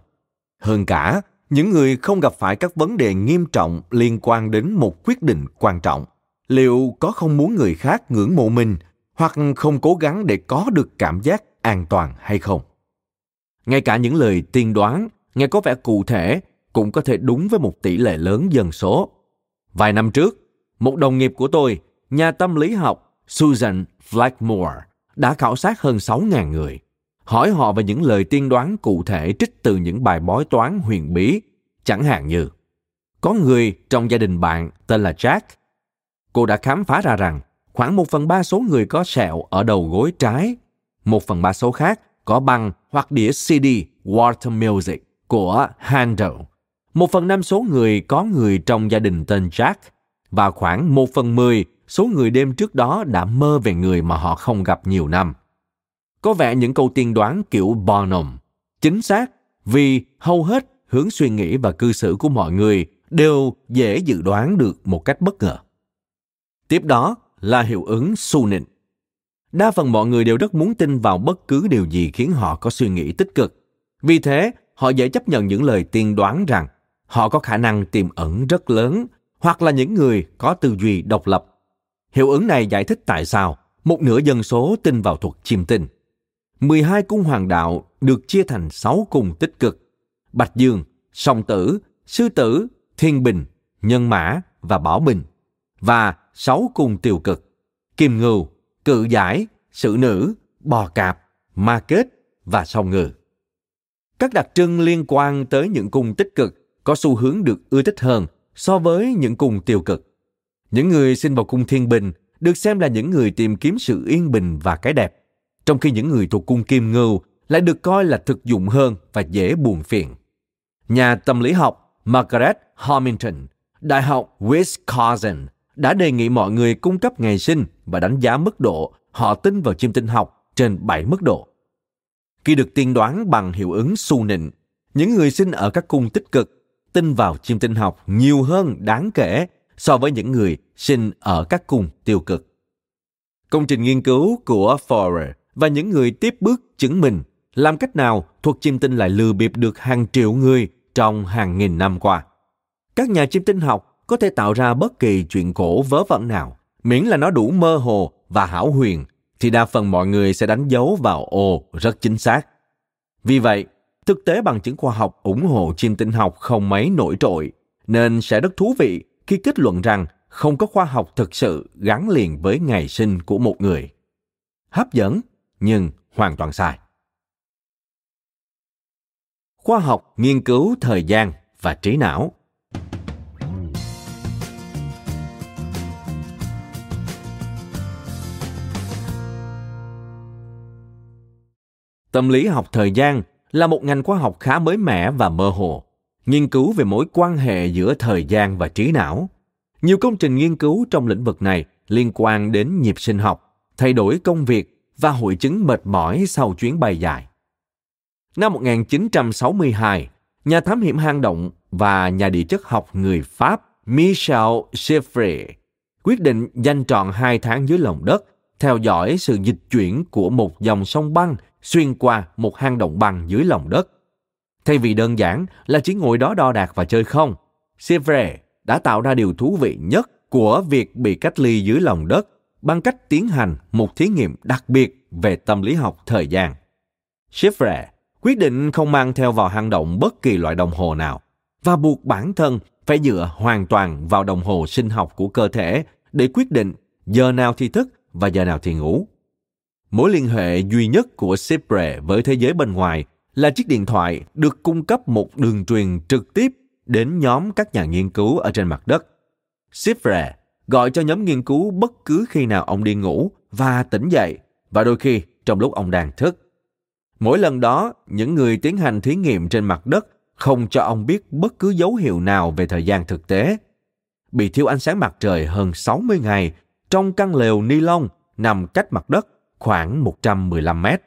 Hơn cả, những người không gặp phải các vấn đề nghiêm trọng liên quan đến một quyết định quan trọng, liệu có không muốn người khác ngưỡng mộ mình hoặc không cố gắng để có được cảm giác an toàn hay không. Ngay cả những lời tiên đoán nghe có vẻ cụ thể cũng có thể đúng với một tỷ lệ lớn dân số. Vài năm trước, một đồng nghiệp của tôi, nhà tâm lý học Susan Blackmore, đã khảo sát hơn 6.000 người, hỏi họ về những lời tiên đoán cụ thể trích từ những bài bói toán huyền bí, chẳng hạn như có người trong gia đình bạn tên là Jack. Cô đã khám phá ra rằng khoảng 1/3 số người có sẹo ở đầu gối trái, 1/3 số khác có băng hoặc đĩa CD Water Music của Handel, 1/5 số người có người trong gia đình tên Jack và khoảng 1/10 số người đêm trước đó đã mơ về người mà họ không gặp nhiều năm. Có vẻ những câu tiên đoán kiểu Barnum chính xác vì hầu hết hướng suy nghĩ và cư xử của mọi người đều dễ dự đoán được một cách bất ngờ. Tiếp đó là hiệu ứng Suning. Đa phần mọi người đều rất muốn tin vào bất cứ điều gì khiến họ có suy nghĩ tích cực. Vì thế, họ dễ chấp nhận những lời tiên đoán rằng họ có khả năng tiềm ẩn rất lớn hoặc là những người có tư duy độc lập. Hiệu ứng này giải thích tại sao một nửa dân số tin vào thuật chiêm tinh. 12 cung hoàng đạo được chia thành 6 cung tích cực: Bạch Dương, Song Tử, Sư Tử, Thiên Bình, Nhân Mã và Bảo Bình, và 6 cung tiêu cực: Kim Ngưu, Cự Giải, Xử Nữ, Bò Cạp, Ma Kết và Song Ngư. Các đặc trưng liên quan tới những cung tích cực có xu hướng được ưa thích hơn so với những cung tiêu cực. Những người sinh vào cung Thiên Bình được xem là những người tìm kiếm sự yên bình và cái đẹp, trong khi những người thuộc cung Kim Ngưu lại được coi là thực dụng hơn và dễ buồn phiền. Nhà tâm lý học Margaret Hamilton, Đại học Wisconsin, đã đề nghị mọi người cung cấp ngày sinh và đánh giá mức độ họ tin vào chiêm tinh học trên 7 mức độ. Khi được tiên đoán bằng hiệu ứng Suning, những người sinh ở các cung tích cực tin vào chiêm tinh học nhiều hơn đáng kể so với những người sinh ở các cung tiêu cực. Công trình nghiên cứu của Forer và những người tiếp bước chứng minh làm cách nào thuật chiêm tinh lại lừa bịp được hàng triệu người trong hàng nghìn năm qua. Các nhà chiêm tinh học có thể tạo ra bất kỳ chuyện cổ vớ vẩn nào, miễn là nó đủ mơ hồ và hão huyền, thì đa phần mọi người sẽ đánh dấu vào ồ rất chính xác. Vì vậy, thực tế bằng chứng khoa học ủng hộ chiêm tinh học không mấy nổi trội, nên sẽ rất thú vị khi kết luận rằng không có khoa học thực sự gắn liền với ngày sinh của một người. Hấp dẫn, nhưng hoàn toàn sai. Khoa học nghiên cứu thời gian và trí não. Tâm lý học thời gian là một ngành khoa học khá mới mẻ và mơ hồ, nghiên cứu về mối quan hệ giữa thời gian và trí não. Nhiều công trình nghiên cứu trong lĩnh vực này liên quan đến nhịp sinh học, thay đổi công việc và hội chứng mệt mỏi sau chuyến bay dài. Năm 1962, nhà thám hiểm hang động và nhà địa chất học người Pháp Michel Sheffer quyết định dành trọn 2 tháng dưới lòng đất theo dõi sự dịch chuyển của một dòng sông băng xuyên qua một hang động băng dưới lòng đất. Thay vì đơn giản là chỉ ngồi đó đo đạc và chơi không, Sheffer đã tạo ra điều thú vị nhất của việc bị cách ly dưới lòng đất bằng cách tiến hành một thí nghiệm đặc biệt về tâm lý học thời gian. Sheffer quyết định không mang theo vào hang động bất kỳ loại đồng hồ nào và buộc bản thân phải dựa hoàn toàn vào đồng hồ sinh học của cơ thể để quyết định giờ nào thì thức và giờ nào thì ngủ. Mối liên hệ duy nhất của Sheffer với thế giới bên ngoài là chiếc điện thoại được cung cấp một đường truyền trực tiếp đến nhóm các nhà nghiên cứu ở trên mặt đất. Sheffer gọi cho nhóm nghiên cứu bất cứ khi nào ông đi ngủ và tỉnh dậy, và đôi khi trong lúc ông đang thức. Mỗi lần đó, những người tiến hành thí nghiệm trên mặt đất không cho ông biết bất cứ dấu hiệu nào về thời gian thực tế. Bị thiếu ánh sáng mặt trời hơn 60 ngày trong căn lều ni lông nằm cách mặt đất khoảng 115 mét.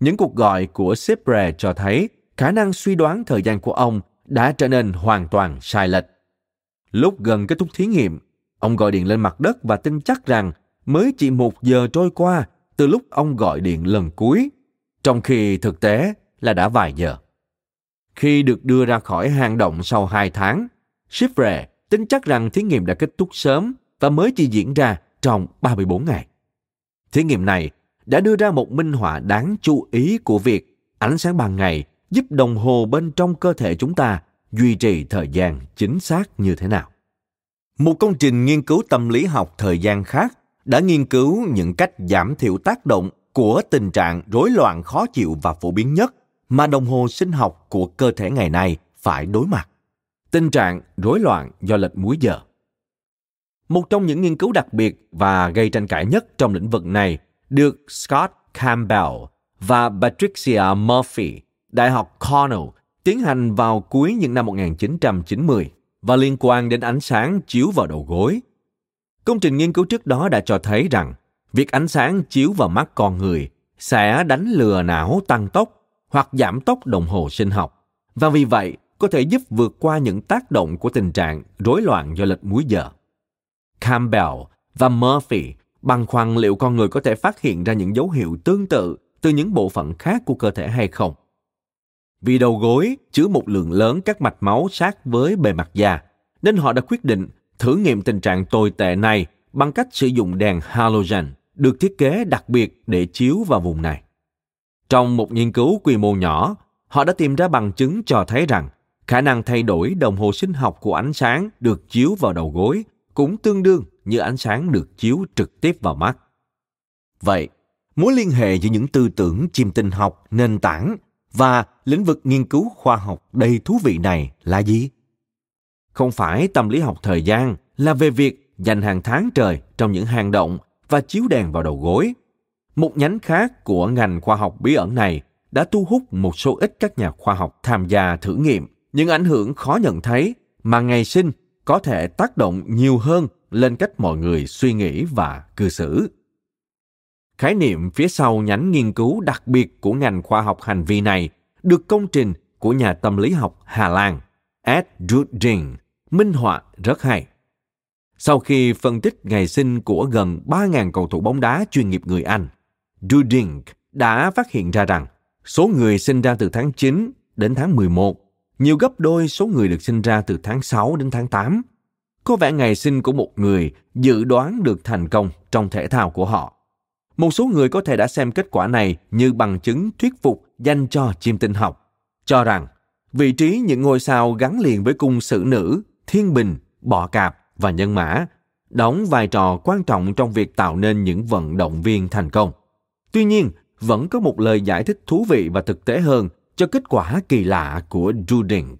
Những cuộc gọi của Sheffer cho thấy khả năng suy đoán thời gian của ông đã trở nên hoàn toàn sai lệch. Lúc gần kết thúc thí nghiệm, ông gọi điện lên mặt đất và tin chắc rằng mới chỉ 1 giờ trôi qua từ lúc ông gọi điện lần cuối, trong khi thực tế là đã vài giờ. Khi được đưa ra khỏi hang động sau 2 tháng, Sheffer tin chắc rằng thí nghiệm đã kết thúc sớm và mới chỉ diễn ra trong 34 ngày. Thí nghiệm này đã đưa ra một minh họa đáng chú ý của việc ánh sáng ban ngày giúp đồng hồ bên trong cơ thể chúng ta duy trì thời gian chính xác như thế nào. Một công trình nghiên cứu tâm lý học thời gian khác đã nghiên cứu những cách giảm thiểu tác động của tình trạng rối loạn khó chịu và phổ biến nhất mà đồng hồ sinh học của cơ thể ngày nay phải đối mặt: tình trạng rối loạn do lệch múi giờ. Một trong những nghiên cứu đặc biệt và gây tranh cãi nhất trong lĩnh vực này được Scott Campbell và Patricia Murphy, Đại học Cornell, tiến hành vào cuối những năm 1990 và liên quan đến ánh sáng chiếu vào đầu gối. Công trình nghiên cứu trước đó đã cho thấy rằng việc ánh sáng chiếu vào mắt con người sẽ đánh lừa não tăng tốc hoặc giảm tốc đồng hồ sinh học, và vì vậy có thể giúp vượt qua những tác động của tình trạng rối loạn do lệch múi giờ. Campbell và Murphy băn khoăn liệu con người có thể phát hiện ra những dấu hiệu tương tự từ những bộ phận khác của cơ thể hay không. Vì đầu gối chứa một lượng lớn các mạch máu sát với bề mặt da, nên họ đã quyết định thử nghiệm tình trạng tồi tệ này bằng cách sử dụng đèn halogen được thiết kế đặc biệt để chiếu vào vùng này. Trong một nghiên cứu quy mô nhỏ, họ đã tìm ra bằng chứng cho thấy rằng khả năng thay đổi đồng hồ sinh học của ánh sáng được chiếu vào đầu gối cũng tương đương như ánh sáng được chiếu trực tiếp vào mắt. Vậy, mối liên hệ giữa những tư tưởng chiêm tinh học nền tảng và lĩnh vực nghiên cứu khoa học đầy thú vị này là gì? Không phải tâm lý học thời gian là về việc dành hàng tháng trời trong những hang động và chiếu đèn vào đầu gối. Một nhánh khác của ngành khoa học bí ẩn này đã thu hút một số ít các nhà khoa học tham gia thử nghiệm những ảnh hưởng khó nhận thấy mà ngày sinh có thể tác động nhiều hơn lên cách mọi người suy nghĩ và cư xử. Khái niệm phía sau nhánh nghiên cứu đặc biệt của ngành khoa học hành vi này được công trình của nhà tâm lý học Hà Lan Ed Ruding minh họa rất hay. Sau khi phân tích ngày sinh của gần 3.000 cầu thủ bóng đá chuyên nghiệp người Anh, Ruding đã phát hiện ra rằng số người sinh ra từ tháng 9 đến tháng 11 nhiều gấp đôi số người được sinh ra từ tháng 6 đến tháng 8. Có vẻ ngày sinh của một người dự đoán được thành công trong thể thao của họ. Một số người có thể đã xem kết quả này như bằng chứng thuyết phục dành cho chiêm tinh học, cho rằng vị trí những ngôi sao gắn liền với cung xử nữ, thiên bình, bọ cạp và nhân mã đóng vai trò quan trọng trong việc tạo nên những vận động viên thành công. Tuy nhiên, vẫn có một lời giải thích thú vị và thực tế hơn cho kết quả kỳ lạ của Ruding.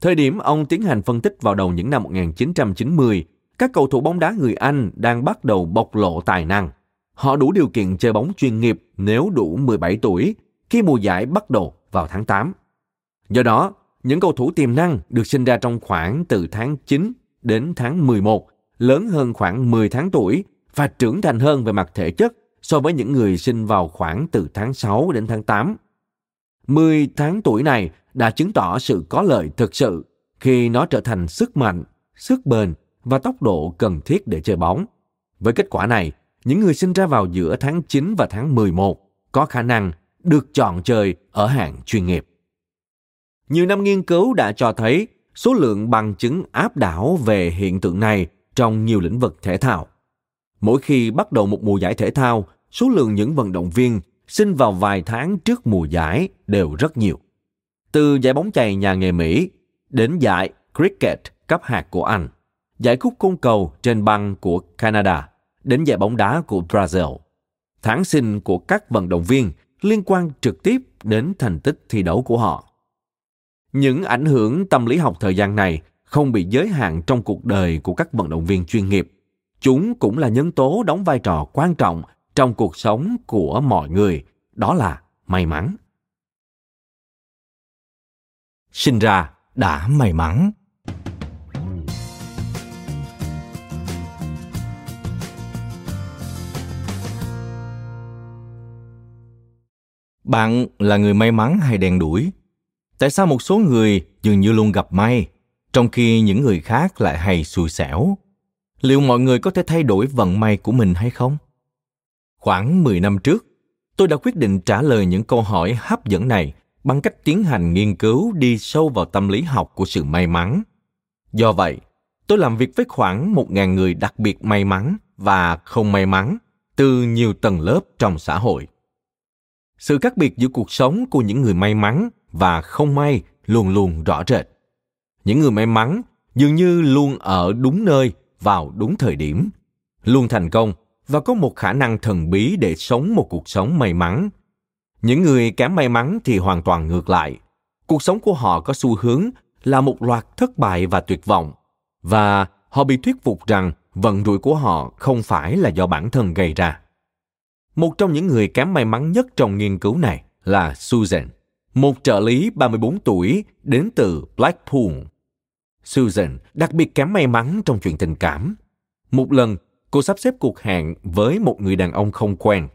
Thời điểm ông tiến hành phân tích vào đầu những năm 1990, các cầu thủ bóng đá người Anh đang bắt đầu bộc lộ tài năng. Họ đủ điều kiện chơi bóng chuyên nghiệp nếu đủ 17 tuổi, khi mùa giải bắt đầu vào tháng 8. Do đó, những cầu thủ tiềm năng được sinh ra trong khoảng từ tháng 9 đến tháng 11, lớn hơn khoảng 10 tháng tuổi và trưởng thành hơn về mặt thể chất so với những người sinh vào khoảng từ tháng 6 đến tháng 8. 10 tháng tuổi này đã chứng tỏ sự có lợi thực sự khi nó trở thành sức mạnh, sức bền và tốc độ cần thiết để chơi bóng. Với kết quả này, những người sinh ra vào giữa tháng 9 và tháng 11 có khả năng được chọn chơi ở hạng chuyên nghiệp. Nhiều năm nghiên cứu đã cho thấy số lượng bằng chứng áp đảo về hiện tượng này trong nhiều lĩnh vực thể thao. Mỗi khi bắt đầu một mùa giải thể thao, số lượng những vận động viên sinh vào vài tháng trước mùa giải đều rất nhiều. Từ giải bóng chày nhà nghề Mỹ đến giải cricket cấp hạt của Anh, giải khúc côn cầu trên băng của Canada, đến giải bóng đá của Brazil. Tháng sinh của các vận động viên liên quan trực tiếp đến thành tích thi đấu của họ. Những ảnh hưởng tâm lý học thời gian này không bị giới hạn trong cuộc đời của các vận động viên chuyên nghiệp. Chúng cũng là nhân tố đóng vai trò quan trọng trong cuộc sống của mọi người, đó là may mắn. Sinh ra đã may mắn. Bạn là người may mắn hay đen đủi? Tại sao một số người dường như luôn gặp may, trong khi những người khác lại hay xui xẻo? Liệu mọi người có thể thay đổi vận may của mình hay không? Khoảng 10 năm trước, tôi đã quyết định trả lời những câu hỏi hấp dẫn này bằng cách tiến hành nghiên cứu đi sâu vào tâm lý học của sự may mắn. Do vậy, tôi làm việc với khoảng 1.000 người đặc biệt may mắn và không may mắn từ nhiều tầng lớp trong xã hội. Sự khác biệt giữa cuộc sống của những người may mắn và không may luôn luôn rõ rệt. Những người may mắn dường như luôn ở đúng nơi vào đúng thời điểm, luôn thành công và có một khả năng thần bí để sống một cuộc sống may mắn. Những người kém may mắn thì hoàn toàn ngược lại. Cuộc sống của họ có xu hướng là một loạt thất bại và tuyệt vọng, và họ bị thuyết phục rằng vận rủi của họ không phải là do bản thân gây ra. Một trong những người kém may mắn nhất trong nghiên cứu này là Susan, một trợ lý 34 tuổi đến từ Blackpool. Susan đặc biệt kém may mắn trong chuyện tình cảm. Một lần, cô sắp xếp cuộc hẹn với một người đàn ông không quen.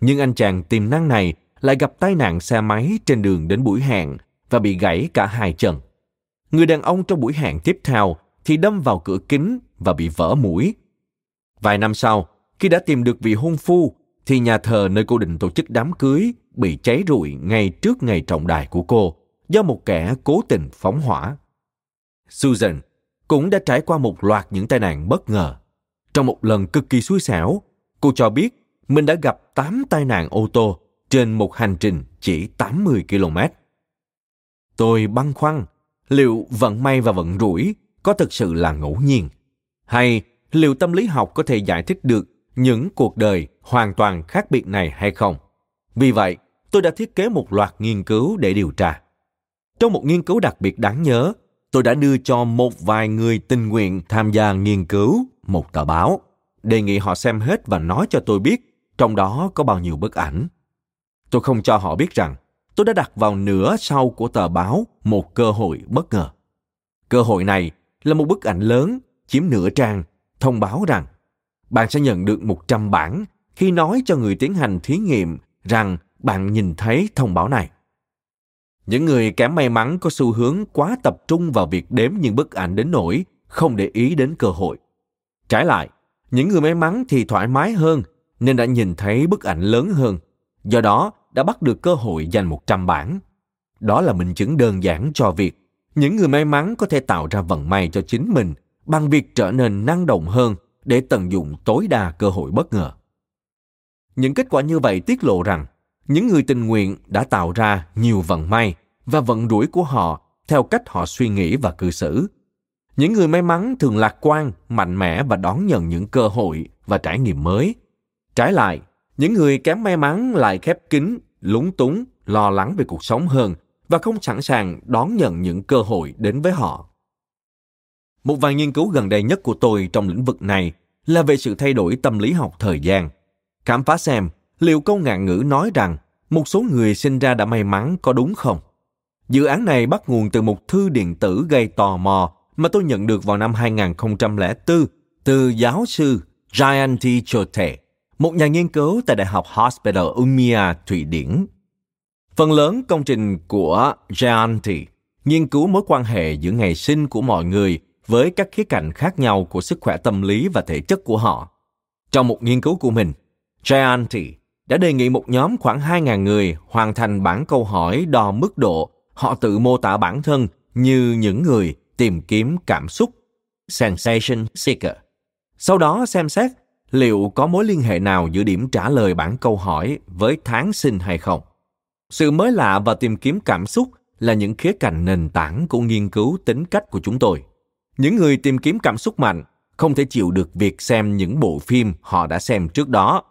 Nhưng anh chàng tiềm năng này lại gặp tai nạn xe máy trên đường đến buổi hẹn và bị gãy cả hai chân. Người đàn ông trong buổi hẹn tiếp theo thì đâm vào cửa kính và bị vỡ mũi. Vài năm sau, khi đã tìm được vị hôn phu, thì nhà thờ nơi cô định tổ chức đám cưới bị cháy rụi ngay trước ngày trọng đại của cô do một kẻ cố tình phóng hỏa. Susan cũng đã trải qua một loạt những tai nạn bất ngờ. Trong một lần cực kỳ xui xẻo, cô cho biết mình đã gặp 8 tai nạn ô tô trên một hành trình chỉ 80 km. Tôi băn khoăn liệu vận may và vận rủi có thực sự là ngẫu nhiên, hay liệu tâm lý học có thể giải thích được những cuộc đời hoàn toàn khác biệt này hay không. Vì vậy, tôi đã thiết kế một loạt nghiên cứu để điều tra. Trong một nghiên cứu đặc biệt đáng nhớ, tôi đã đưa cho một vài người tình nguyện tham gia nghiên cứu một tờ báo, đề nghị họ xem hết và nói cho tôi biết trong đó có bao nhiêu bức ảnh. Tôi không cho họ biết rằng tôi đã đặt vào nửa sau của tờ báo một cơ hội bất ngờ. Cơ hội này là một bức ảnh lớn chiếm nửa trang thông báo rằng bạn sẽ nhận được 100 bảng khi nói cho người tiến hành thí nghiệm rằng bạn nhìn thấy thông báo này. Những người kém may mắn có xu hướng quá tập trung vào việc đếm những bức ảnh đến nỗi không để ý đến cơ hội. Trái lại, những người may mắn thì thoải mái hơn nên đã nhìn thấy bức ảnh lớn hơn, do đó đã bắt được cơ hội giành 100 bảng. Đó là minh chứng đơn giản cho việc những người may mắn có thể tạo ra vận may cho chính mình bằng việc trở nên năng động hơn để tận dụng tối đa cơ hội bất ngờ. Những kết quả như vậy tiết lộ rằng những người tình nguyện đã tạo ra nhiều vận may và vận rủi của họ theo cách họ suy nghĩ và cư xử. Những người may mắn thường lạc quan, mạnh mẽ và đón nhận những cơ hội và trải nghiệm mới. Trái lại, những người kém may mắn lại khép kín, lúng túng, lo lắng về cuộc sống hơn và không sẵn sàng đón nhận những cơ hội đến với họ. Một vài nghiên cứu gần đây nhất của tôi trong lĩnh vực này là về sự thay đổi tâm lý học thời gian. Khám phá xem liệu câu ngạn ngữ nói rằng một số người sinh ra đã may mắn có đúng không? Dự án này bắt nguồn từ một thư điện tử gây tò mò mà tôi nhận được vào năm 2004 từ giáo sư Jayanti Chote, một nhà nghiên cứu tại Đại học Hospital Umea, Thụy Điển. Phần lớn công trình của Jayanti nghiên cứu mối quan hệ giữa ngày sinh của mọi người với các khía cạnh khác nhau của sức khỏe tâm lý và thể chất của họ. Trong một nghiên cứu của mình, Jayanti đã đề nghị một nhóm khoảng 2.000 người hoàn thành bản câu hỏi đo mức độ họ tự mô tả bản thân như những người tìm kiếm cảm xúc, sensation seeker. Sau đó xem xét liệu có mối liên hệ nào giữa điểm trả lời bản câu hỏi với tháng sinh hay không. Sự mới lạ và tìm kiếm cảm xúc là những khía cạnh nền tảng của nghiên cứu tính cách của chúng tôi. Những người tìm kiếm cảm xúc mạnh không thể chịu được việc xem những bộ phim họ đã xem trước đó,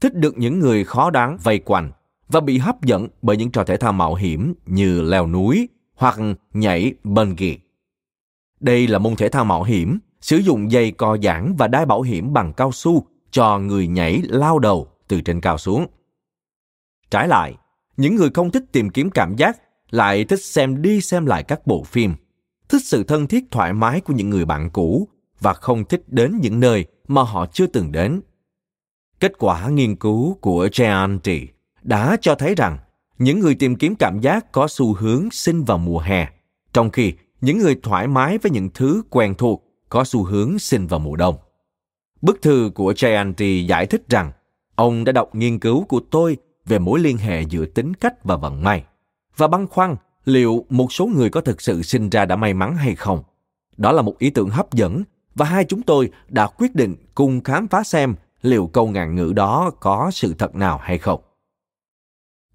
thích được những người khó đoán vây quanh và bị hấp dẫn bởi những trò thể thao mạo hiểm như leo núi hoặc nhảy bungee. Đây là môn thể thao mạo hiểm, sử dụng dây co giãn và đai bảo hiểm bằng cao su cho người nhảy lao đầu từ trên cao xuống. Trái lại, những người không thích tìm kiếm cảm giác lại thích xem đi xem lại các bộ phim, thích sự thân thiết thoải mái của những người bạn cũ và không thích đến những nơi mà họ chưa từng đến. Kết quả nghiên cứu của Jayanti đã cho thấy rằng những người tìm kiếm cảm giác có xu hướng sinh vào mùa hè, trong khi những người thoải mái với những thứ quen thuộc có xu hướng sinh vào mùa đông. Bức thư của Jayanti giải thích rằng ông đã đọc nghiên cứu của tôi về mối liên hệ giữa tính cách và vận may, và băn khoăn liệu một số người có thực sự sinh ra đã may mắn hay không. Đó là một ý tưởng hấp dẫn, và hai chúng tôi đã quyết định cùng khám phá xem liệu câu ngạn ngữ đó có sự thật nào hay không.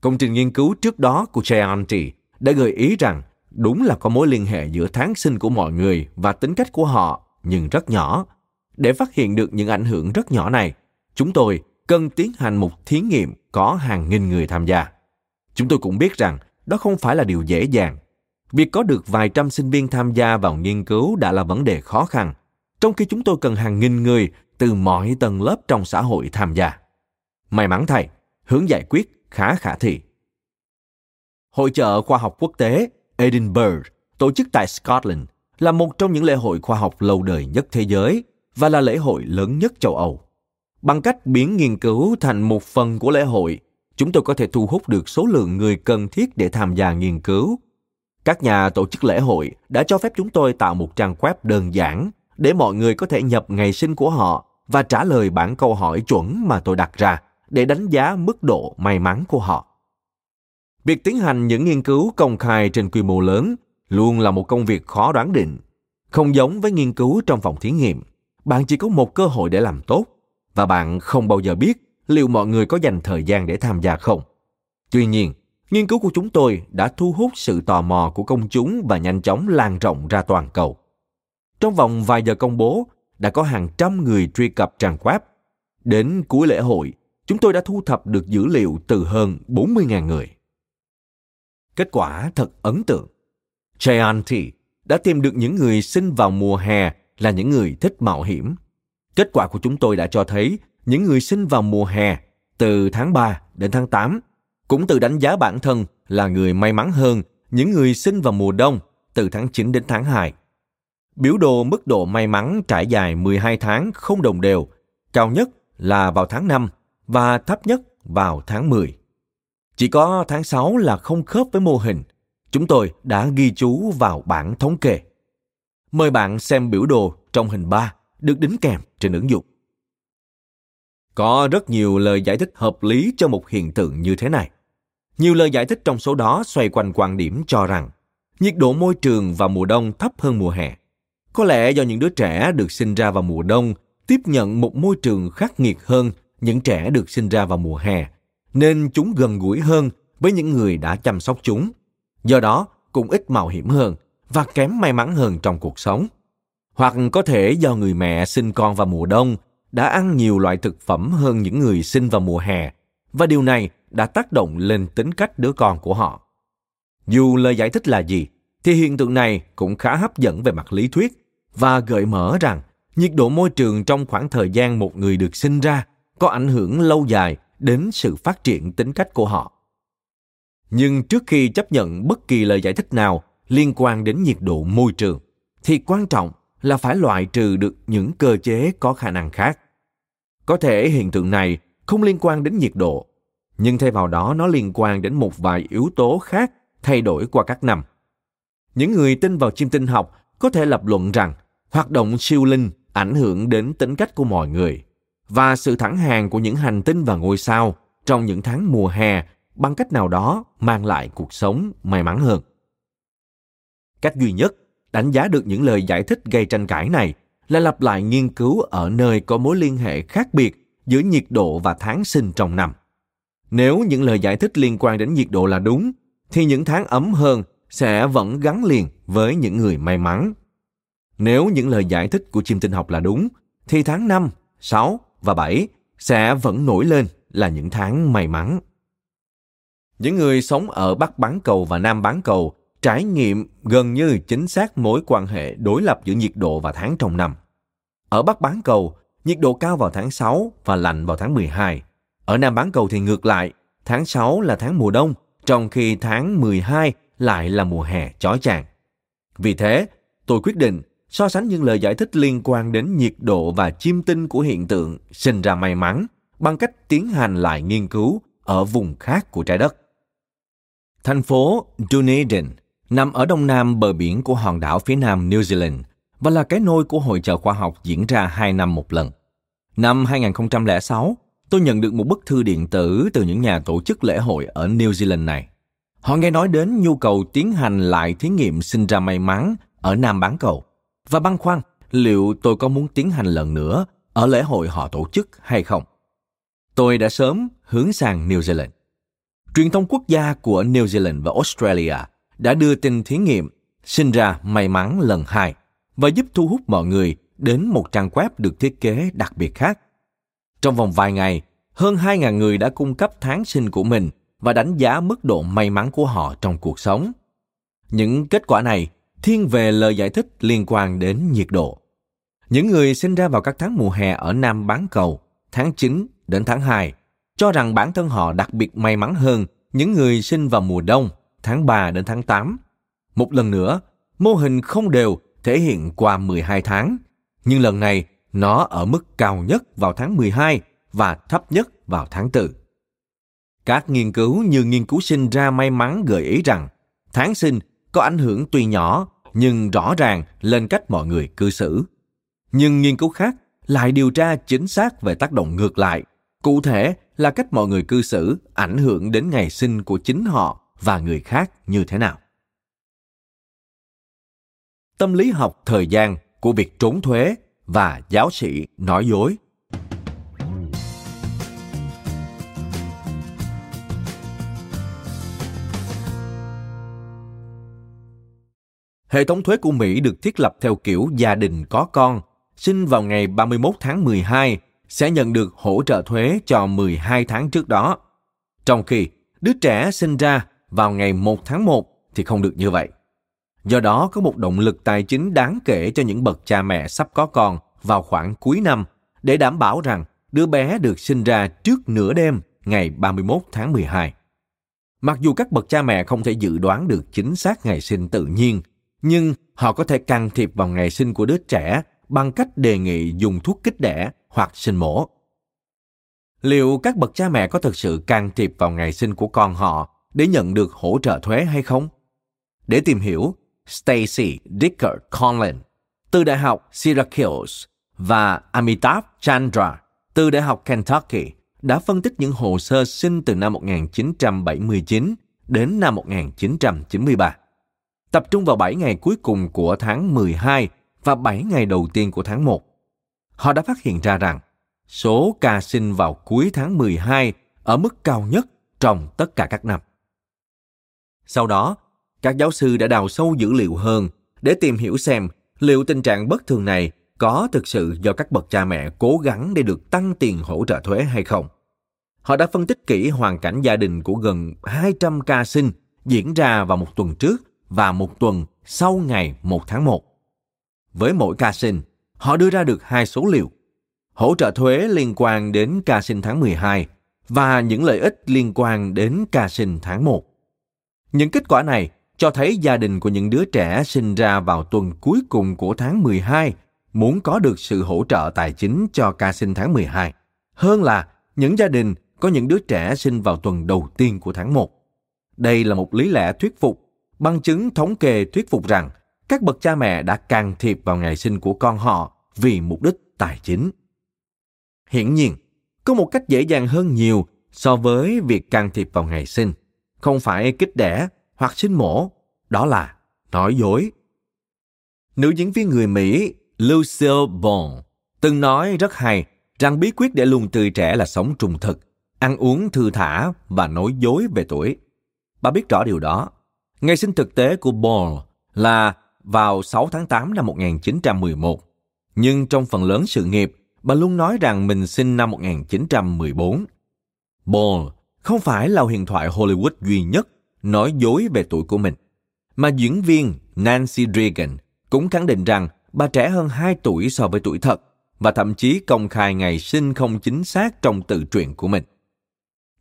Công trình nghiên cứu trước đó của Jayanti đã gợi ý rằng đúng là có mối liên hệ giữa tháng sinh của mọi người và tính cách của họ, nhưng rất nhỏ. Để phát hiện được những ảnh hưởng rất nhỏ này, chúng tôi cần tiến hành một thí nghiệm có hàng nghìn người tham gia. Chúng tôi cũng biết rằng đó không phải là điều dễ dàng. Việc có được vài trăm sinh viên tham gia vào nghiên cứu đã là vấn đề khó khăn, trong khi chúng tôi cần hàng nghìn người từ mọi tầng lớp trong xã hội tham gia. May mắn thay, hướng giải quyết khá khả thi. Hội chợ khoa học quốc tế Edinburgh, tổ chức tại Scotland, là một trong những lễ hội khoa học lâu đời nhất thế giới và là lễ hội lớn nhất châu Âu. Bằng cách biến nghiên cứu thành một phần của lễ hội, chúng tôi có thể thu hút được số lượng người cần thiết để tham gia nghiên cứu. Các nhà tổ chức lễ hội đã cho phép chúng tôi tạo một trang web đơn giản để mọi người có thể nhập ngày sinh của họ và trả lời bản câu hỏi chuẩn mà tôi đặt ra để đánh giá mức độ may mắn của họ. Việc tiến hành những nghiên cứu công khai trên quy mô lớn luôn là một công việc khó đoán định. Không giống với nghiên cứu trong phòng thí nghiệm, bạn chỉ có một cơ hội để làm tốt và bạn không bao giờ biết liệu mọi người có dành thời gian để tham gia không. Tuy nhiên, nghiên cứu của chúng tôi đã thu hút sự tò mò của công chúng và nhanh chóng lan rộng ra toàn cầu. Trong vòng vài giờ công bố, đã có hàng trăm người truy cập trang web. Đến cuối lễ hội, chúng tôi đã thu thập được dữ liệu từ hơn 40.000 người. Kết quả thật ấn tượng. Jayanti đã tìm được những người sinh vào mùa hè là những người thích mạo hiểm. Kết quả của chúng tôi đã cho thấy những người sinh vào mùa hè từ tháng 3 đến tháng 8 cũng tự đánh giá bản thân là người may mắn hơn những người sinh vào mùa đông từ tháng 9 đến tháng 2. Biểu đồ mức độ may mắn trải dài 12 tháng không đồng đều, cao nhất là vào tháng 5 và thấp nhất vào tháng 10. Chỉ có tháng 6 là không khớp với mô hình. Chúng tôi đã ghi chú vào bảng thống kê. Mời bạn xem biểu đồ trong hình 3 được đính kèm trên ứng dụng. Có rất nhiều lời giải thích hợp lý cho một hiện tượng như thế này. Nhiều lời giải thích trong số đó xoay quanh quan điểm cho rằng nhiệt độ môi trường vào mùa đông thấp hơn mùa hè. Có lẽ do những đứa trẻ được sinh ra vào mùa đông tiếp nhận một môi trường khắc nghiệt hơn những trẻ được sinh ra vào mùa hè, nên chúng gần gũi hơn với những người đã chăm sóc chúng. Do đó, cũng ít mạo hiểm hơn và kém may mắn hơn trong cuộc sống. Hoặc có thể do người mẹ sinh con vào mùa đông đã ăn nhiều loại thực phẩm hơn những người sinh vào mùa hè, và điều này đã tác động lên tính cách đứa con của họ. Dù lời giải thích là gì, thì hiện tượng này cũng khá hấp dẫn về mặt lý thuyết và gợi mở rằng nhiệt độ môi trường trong khoảng thời gian một người được sinh ra có ảnh hưởng lâu dài đến sự phát triển tính cách của họ. Nhưng trước khi chấp nhận bất kỳ lời giải thích nào liên quan đến nhiệt độ môi trường, thì quan trọng là phải loại trừ được những cơ chế có khả năng khác. Có thể hiện tượng này không liên quan đến nhiệt độ, nhưng thay vào đó nó liên quan đến một vài yếu tố khác thay đổi qua các năm. Những người tin vào chiêm tinh học có thể lập luận rằng hoạt động siêu linh ảnh hưởng đến tính cách của mọi người và sự thẳng hàng của những hành tinh và ngôi sao trong những tháng mùa hè bằng cách nào đó mang lại cuộc sống may mắn hơn. Cách duy nhất đánh giá được những lời giải thích gây tranh cãi này là lặp lại nghiên cứu ở nơi có mối liên hệ khác biệt giữa nhiệt độ và tháng sinh trong năm. Nếu những lời giải thích liên quan đến nhiệt độ là đúng, thì những tháng ấm hơn sẽ vẫn gắn liền với những người may mắn. Nếu những lời giải thích của chiêm tinh học là đúng, thì tháng 5, 6 và 7 sẽ vẫn nổi lên là những tháng may mắn. Những người sống ở Bắc bán cầu và Nam bán cầu trải nghiệm gần như chính xác mối quan hệ đối lập giữa nhiệt độ và tháng trong năm. Ở Bắc bán cầu, nhiệt độ cao vào tháng 6 và lạnh vào tháng 12. Ở Nam bán cầu thì ngược lại, tháng 6 là tháng mùa đông, trong khi tháng 12 lại là mùa hè chói chang. Vì thế, tôi quyết định so sánh những lời giải thích liên quan đến nhiệt độ và chiêm tinh của hiện tượng sinh ra may mắn bằng cách tiến hành lại nghiên cứu ở vùng khác của trái đất. Thành phố Dunedin nằm ở đông nam bờ biển của hòn đảo phía nam New Zealand và là cái nôi của hội chợ khoa học diễn ra 2 năm một lần. Năm 2006, tôi nhận được một bức thư điện tử từ những nhà tổ chức lễ hội ở New Zealand này. Họ nghe nói đến nhu cầu tiến hành lại thí nghiệm sinh ra may mắn ở Nam bán cầu và băn khoăn liệu tôi có muốn tiến hành lần nữa ở lễ hội họ tổ chức hay không. Tôi đã sớm hướng sang New Zealand. Truyền thông quốc gia của New Zealand và Australia đã đưa tin thí nghiệm sinh ra may mắn lần 2 và giúp thu hút mọi người đến một trang web được thiết kế đặc biệt khác. Trong vòng vài ngày, hơn 2.000 người đã cung cấp tháng sinh của mình và đánh giá mức độ may mắn của họ trong cuộc sống. Những kết quả này thiên về lời giải thích liên quan đến nhiệt độ. Những người sinh ra vào các tháng mùa hè ở Nam bán cầu, tháng 9 đến tháng 2, cho rằng bản thân họ đặc biệt may mắn hơn những người sinh vào mùa đông, tháng 3 đến tháng 8. Một lần nữa, mô hình không đều thể hiện qua 12 tháng, nhưng lần này Nó ở mức cao nhất vào tháng 12 và thấp nhất vào tháng 4. Các nghiên cứu như nghiên cứu sinh ra may mắn gợi ý rằng tháng sinh có ảnh hưởng tuy nhỏ nhưng rõ ràng lên cách mọi người cư xử. Nhưng nghiên cứu khác lại điều tra chính xác về tác động ngược lại, cụ thể là cách mọi người cư xử ảnh hưởng đến ngày sinh của chính họ và người khác như thế nào. Tâm lý học thời gian của việc trốn thuế và giáo sĩ nói dối. Hệ thống thuế của Mỹ được thiết lập theo kiểu gia đình có con, sinh vào ngày 31 tháng 12 sẽ nhận được hỗ trợ thuế cho 12 tháng trước đó. Trong khi đứa trẻ sinh ra vào ngày 1 tháng 1 thì không được như vậy. Do đó có một động lực tài chính đáng kể cho những bậc cha mẹ sắp có con vào khoảng cuối năm để đảm bảo rằng đứa bé được sinh ra trước nửa đêm ngày 31 tháng 12. Mặc dù các bậc cha mẹ không thể dự đoán được chính xác ngày sinh tự nhiên, nhưng họ có thể can thiệp vào ngày sinh của đứa trẻ bằng cách đề nghị dùng thuốc kích đẻ hoặc sinh mổ. Liệu các bậc cha mẹ có thực sự can thiệp vào ngày sinh của con họ để nhận được hỗ trợ thuế hay không? Để tìm hiểu, Stacy Dicker Conlin từ Đại học Syracuse và Amitabh Chandra từ Đại học Kentucky đã phân tích những hồ sơ sinh từ năm 1979 đến năm 1993. Tập trung vào 7 ngày cuối cùng của tháng 12 và 7 ngày đầu tiên của tháng 1. Họ đã phát hiện ra rằng số ca sinh vào cuối tháng 12 ở mức cao nhất trong tất cả các năm. Sau đó, các giáo sư đã đào sâu dữ liệu hơn để tìm hiểu xem liệu tình trạng bất thường này có thực sự do các bậc cha mẹ cố gắng để được tăng tiền hỗ trợ thuế hay không. Họ đã phân tích kỹ hoàn cảnh gia đình của gần 200 ca sinh diễn ra vào một tuần trước và một tuần sau ngày 1 tháng 1. Với mỗi ca sinh, họ đưa ra được hai số liệu: hỗ trợ thuế liên quan đến ca sinh tháng 12 và những lợi ích liên quan đến ca sinh tháng 1. Những kết quả này cho thấy gia đình của những đứa trẻ sinh ra vào tuần cuối cùng của tháng 12 muốn có được sự hỗ trợ tài chính cho ca sinh tháng 12 hơn là những gia đình có những đứa trẻ sinh vào tuần đầu tiên của tháng 1. Đây là một lý lẽ thuyết phục, bằng chứng thống kê thuyết phục rằng các bậc cha mẹ đã can thiệp vào ngày sinh của con họ vì mục đích tài chính. Hiển nhiên, có một cách dễ dàng hơn nhiều so với việc can thiệp vào ngày sinh, không phải kích đẻ hoặc sinh mổ, đó là nói dối. Nữ diễn viên người Mỹ Lucille Ball từng nói rất hay rằng bí quyết để luôn tươi trẻ là sống trung thực, ăn uống thư thả và nói dối về tuổi. Bà biết rõ điều đó. Ngày sinh thực tế của Ball là vào 6 tháng 8 năm 1911, nhưng trong phần lớn sự nghiệp, bà luôn nói rằng mình sinh năm 1914. Ball không phải là huyền thoại Hollywood duy nhất nói dối về tuổi của mình, mà diễn viên Nancy Reagan cũng khẳng định rằng bà trẻ hơn 2 tuổi so với tuổi thật và thậm chí công khai ngày sinh không chính xác trong tự truyện của mình.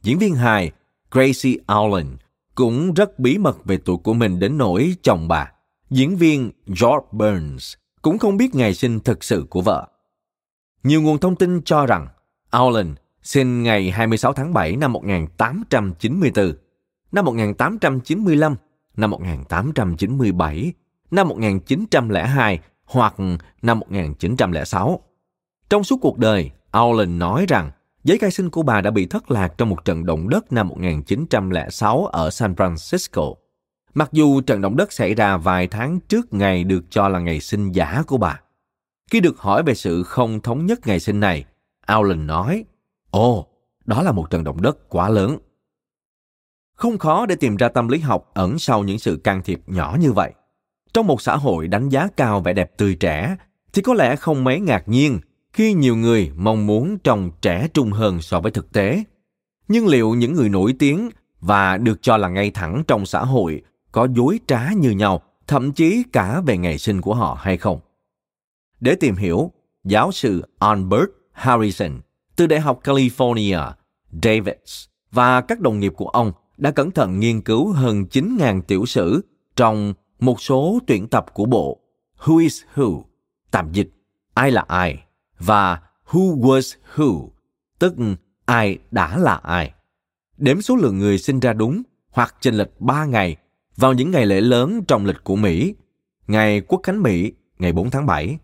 Diễn viên hài Gracie Allen cũng rất bí mật về tuổi của mình đến nỗi chồng bà, diễn viên George Burns, cũng không biết ngày sinh thực sự của vợ. Nhiều nguồn thông tin cho rằng Allen sinh ngày 26 tháng 7 năm 1894, năm 1895, năm 1897, năm 1902 hoặc năm 1906. Trong suốt cuộc đời, Allen nói rằng giấy khai sinh của bà đã bị thất lạc trong một trận động đất năm 1906 ở San Francisco. Mặc dù trận động đất xảy ra vài tháng trước ngày được cho là ngày sinh giả của bà. Khi được hỏi về sự không thống nhất ngày sinh này, Allen nói, "Ồ, đó là một trận động đất quá lớn." Không khó để tìm ra tâm lý học ẩn sau những sự can thiệp nhỏ như vậy. Trong một xã hội đánh giá cao vẻ đẹp tươi trẻ, thì có lẽ không mấy ngạc nhiên khi nhiều người mong muốn trông trẻ trung hơn so với thực tế. Nhưng liệu những người nổi tiếng và được cho là ngay thẳng trong xã hội có dối trá như nhau, thậm chí cả về ngày sinh của họ hay không? Để tìm hiểu, giáo sư Albert Harrison từ Đại học California, Davis và các đồng nghiệp của ông đã cẩn thận nghiên cứu hơn 9.000 tiểu sử trong một số tuyển tập của bộ Who is Who, tạm dịch Ai là Ai, và Who Was Who, tức ai đã là ai. Đếm số lượng người sinh ra đúng hoặc chênh lệch 3 ngày vào những ngày lễ lớn trong lịch của Mỹ: ngày Quốc khánh Mỹ, ngày 4 tháng 7,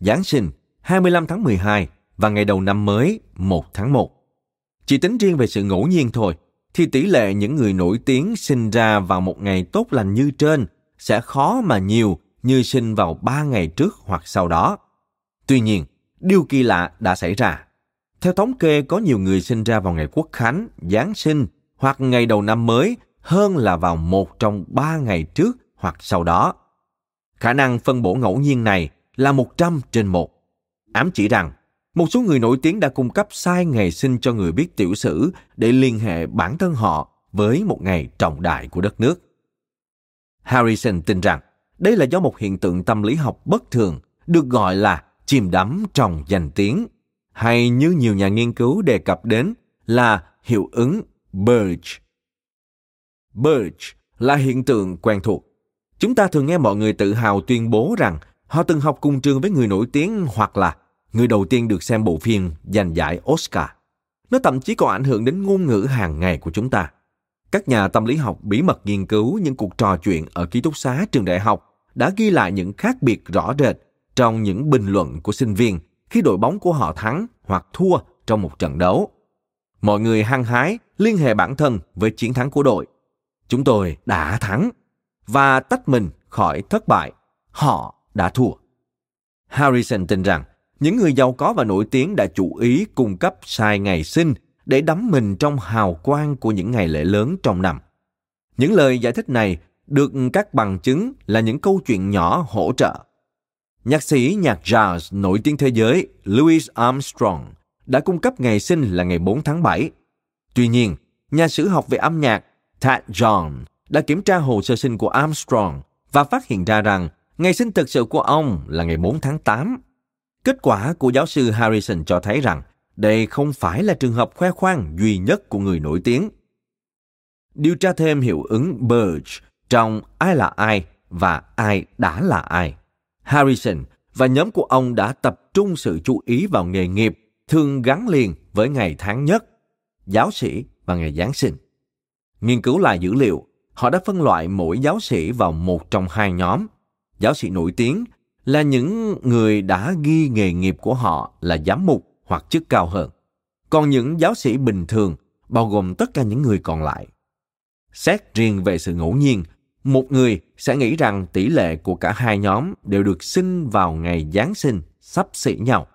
Giáng sinh, 25 tháng 12 và ngày đầu năm mới, 1 tháng 1. Chỉ tính riêng về sự ngẫu nhiên thôi, thì tỷ lệ những người nổi tiếng sinh ra vào một ngày tốt lành như trên sẽ khó mà nhiều như sinh vào 3 ngày trước hoặc sau đó. Tuy nhiên, điều kỳ lạ đã xảy ra. Theo thống kê, có nhiều người sinh ra vào ngày Quốc khánh, Giáng sinh hoặc ngày đầu năm mới hơn là vào một trong 3 ngày trước hoặc sau đó. Khả năng phân bổ ngẫu nhiên này là 100 trên 1, ám chỉ rằng một số người nổi tiếng đã cung cấp sai ngày sinh cho người biết tiểu sử để liên hệ bản thân họ với một ngày trọng đại của đất nước. Harrison tin rằng đây là do một hiện tượng tâm lý học bất thường được gọi là chìm đắm trong danh tiếng, hay như nhiều nhà nghiên cứu đề cập đến là hiệu ứng Burge. Burge là hiện tượng quen thuộc. Chúng ta thường nghe mọi người tự hào tuyên bố rằng họ từng học cùng trường với người nổi tiếng hoặc là người đầu tiên được xem bộ phim giành giải Oscar. Nó thậm chí còn ảnh hưởng đến ngôn ngữ hàng ngày của chúng ta. Các nhà tâm lý học bí mật nghiên cứu những cuộc trò chuyện ở ký túc xá trường đại học đã ghi lại những khác biệt rõ rệt trong những bình luận của sinh viên khi đội bóng của họ thắng hoặc thua trong một trận đấu. Mọi người hăng hái liên hệ bản thân với chiến thắng của đội. Chúng tôi đã thắng, và tách mình khỏi thất bại. Họ đã thua. Harrison tin rằng những người giàu có và nổi tiếng đã chủ ý cung cấp sai ngày sinh để đắm mình trong hào quang của những ngày lễ lớn trong năm. Những lời giải thích này được các bằng chứng là những câu chuyện nhỏ hỗ trợ. Nhạc sĩ nhạc jazz nổi tiếng thế giới Louis Armstrong đã cung cấp ngày sinh là ngày 4 tháng 7. Tuy nhiên, nhà sử học về âm nhạc T.H. Huxley đã kiểm tra hồ sơ sinh của Armstrong và phát hiện ra rằng ngày sinh thực sự của ông là ngày 4 tháng 8. Kết quả của giáo sư Harrison cho thấy rằng đây không phải là trường hợp khoe khoang duy nhất của người nổi tiếng. Điều tra thêm hiệu ứng Burge trong Ai là ai và Ai đã là ai, Harrison và nhóm của ông đã tập trung sự chú ý vào nghề nghiệp thường gắn liền với ngày tháng nhất, giáo sĩ và ngày Giáng sinh. Nghiên cứu lại dữ liệu, họ đã phân loại mỗi giáo sĩ vào một trong hai nhóm. Giáo sĩ nổi tiếng là những người đã ghi nghề nghiệp của họ là giám mục hoặc chức cao hơn. Còn những giáo sĩ bình thường bao gồm tất cả những người còn lại. Xét riêng về sự ngẫu nhiên, một người sẽ nghĩ rằng tỷ lệ của cả hai nhóm đều được sinh vào ngày Giáng sinh xấp xỉ nhau.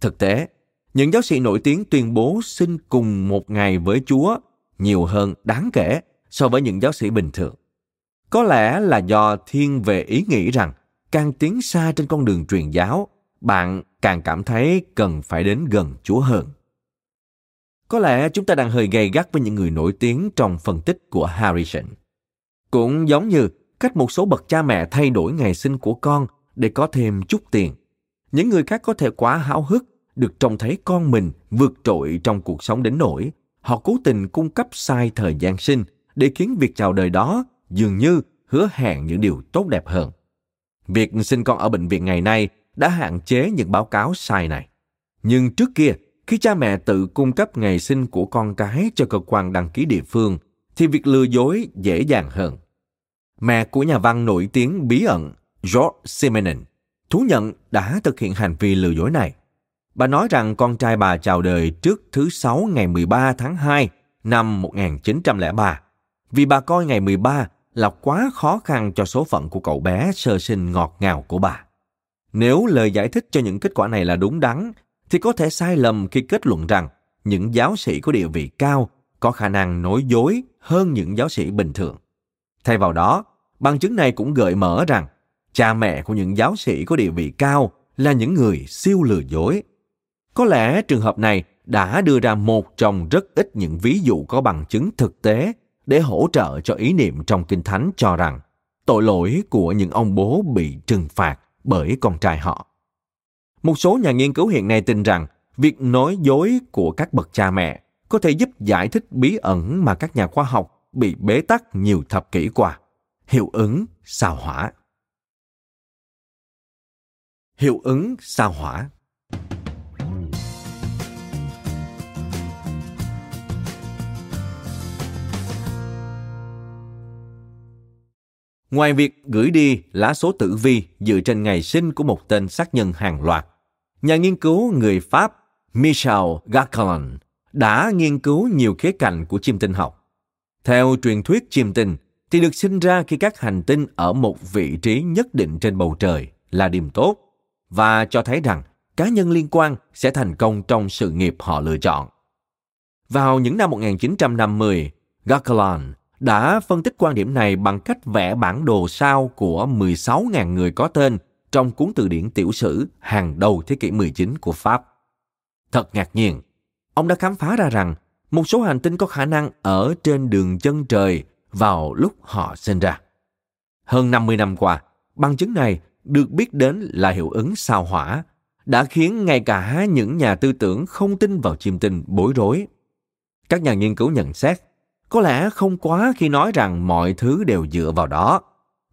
Thực tế, những giáo sĩ nổi tiếng tuyên bố sinh cùng một ngày với Chúa nhiều hơn đáng kể so với những giáo sĩ bình thường. Có lẽ là do thiên về ý nghĩ rằng càng tiến xa trên con đường truyền giáo, bạn càng cảm thấy cần phải đến gần Chúa hơn. Có lẽ chúng ta đang hơi gay gắt với những người nổi tiếng trong phân tích của Harrison. Cũng giống như cách một số bậc cha mẹ thay đổi ngày sinh của con để có thêm chút tiền, những người khác có thể quá háo hức được trông thấy con mình vượt trội trong cuộc sống đến nỗi họ cố tình cung cấp sai thời gian sinh để khiến việc chào đời đó dường như hứa hẹn những điều tốt đẹp hơn. Việc sinh con ở bệnh viện ngày nay đã hạn chế những báo cáo sai này. Nhưng trước kia, khi cha mẹ tự cung cấp ngày sinh của con cái cho cơ quan đăng ký địa phương, thì việc lừa dối dễ dàng hơn. Mẹ của nhà văn nổi tiếng bí ẩn George Simenon thú nhận đã thực hiện hành vi lừa dối này. Bà nói rằng con trai bà chào đời trước thứ Sáu ngày 13 tháng 2 năm 1903, vì bà coi ngày 13 là quá khó khăn cho số phận của cậu bé sơ sinh ngọt ngào của bà. Nếu lời giải thích cho những kết quả này là đúng đắn, thì có thể sai lầm khi kết luận rằng những giáo sĩ có địa vị cao có khả năng nói dối hơn những giáo sĩ bình thường. Thay vào đó, bằng chứng này cũng gợi mở rằng cha mẹ của những giáo sĩ có địa vị cao là những người siêu lừa dối. Có lẽ trường hợp này đã đưa ra một trong rất ít những ví dụ có bằng chứng thực tế để hỗ trợ cho ý niệm trong Kinh Thánh cho rằng tội lỗi của những ông bố bị trừng phạt bởi con trai họ. Một số nhà nghiên cứu hiện nay tin rằng việc nói dối của các bậc cha mẹ có thể giúp giải thích bí ẩn mà các nhà khoa học bị bế tắc nhiều thập kỷ qua: hiệu ứng sao hỏa. Hiệu ứng sao hỏa. Ngoài việc gửi đi lá số tử vi dựa trên ngày sinh của một tên sát nhân hàng loạt, nhà nghiên cứu người Pháp Michel Gokula đã nghiên cứu nhiều khía cạnh của chiêm tinh học. Theo truyền thuyết chiêm tinh thì được sinh ra khi các hành tinh ở một vị trí nhất định trên bầu trời là điểm tốt, và cho thấy rằng cá nhân liên quan sẽ thành công trong sự nghiệp họ lựa chọn. Vào những năm 1950, Gokula đã phân tích quan điểm này bằng cách vẽ bản đồ sao của 16.000 người có tên trong cuốn từ điển tiểu sử hàng đầu thế kỷ 19 của Pháp. Thật ngạc nhiên, ông đã khám phá ra rằng một số hành tinh có khả năng ở trên đường chân trời vào lúc họ sinh ra. Hơn 50 năm qua, bằng chứng này được biết đến là hiệu ứng sao hỏa, đã khiến ngay cả những nhà tư tưởng không tin vào chiêm tinh bối rối. Các nhà nghiên cứu nhận xét, có lẽ không quá khi nói rằng mọi thứ đều dựa vào đó.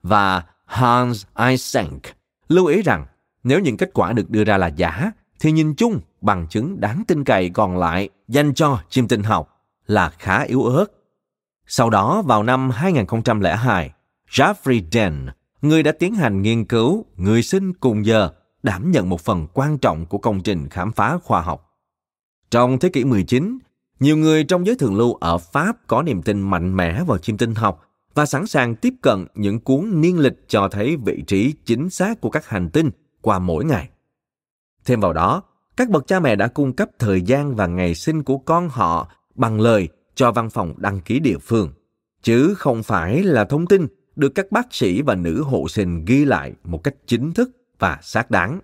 Và Hans Eysenck lưu ý rằng nếu những kết quả được đưa ra là giả, thì nhìn chung bằng chứng đáng tin cậy còn lại dành cho chiêm tinh học là khá yếu ớt. Sau đó vào năm 2002, Geoffrey Dean, người đã tiến hành nghiên cứu người sinh cùng giờ, đảm nhận một phần quan trọng của công trình khám phá khoa học. Trong thế kỷ 19, nhiều người trong giới thượng lưu ở Pháp có niềm tin mạnh mẽ vào chiêm tinh học và sẵn sàng tiếp cận những cuốn niên lịch cho thấy vị trí chính xác của các hành tinh qua mỗi ngày. Thêm vào đó, các bậc cha mẹ đã cung cấp thời gian và ngày sinh của con họ bằng lời cho văn phòng đăng ký địa phương, chứ không phải là thông tin được các bác sĩ và nữ hộ sinh ghi lại một cách chính thức và xác đáng.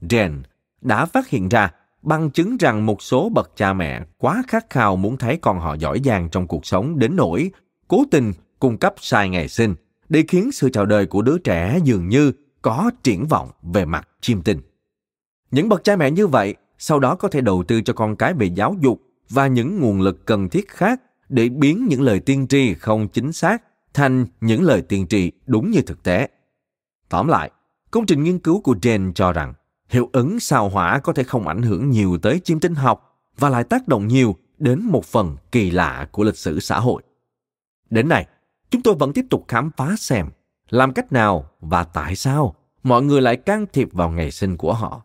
Jen đã phát hiện ra bằng chứng rằng một số bậc cha mẹ quá khát khao muốn thấy con họ giỏi giang trong cuộc sống đến nỗi cố tình cung cấp sai ngày sinh để khiến sự chào đời của đứa trẻ dường như có triển vọng về mặt chiêm tinh. Những bậc cha mẹ như vậy sau đó có thể đầu tư cho con cái về giáo dục và những nguồn lực cần thiết khác để biến những lời tiên tri không chính xác thành những lời tiên tri đúng như thực tế. Tóm lại, công trình nghiên cứu của Jane cho rằng hiệu ứng sao hỏa có thể không ảnh hưởng nhiều tới chiêm tinh học và lại tác động nhiều đến một phần kỳ lạ của lịch sử xã hội. Đến nay, chúng tôi vẫn tiếp tục khám phá xem làm cách nào và tại sao mọi người lại can thiệp vào ngày sinh của họ.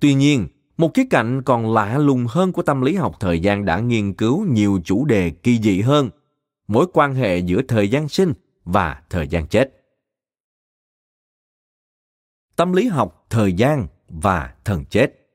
Tuy nhiên, một khía cạnh còn lạ lùng hơn của tâm lý học thời gian đã nghiên cứu nhiều chủ đề kỳ dị hơn, mối quan hệ giữa thời gian sinh và thời gian chết. Tâm lý học thời gian và thần chết.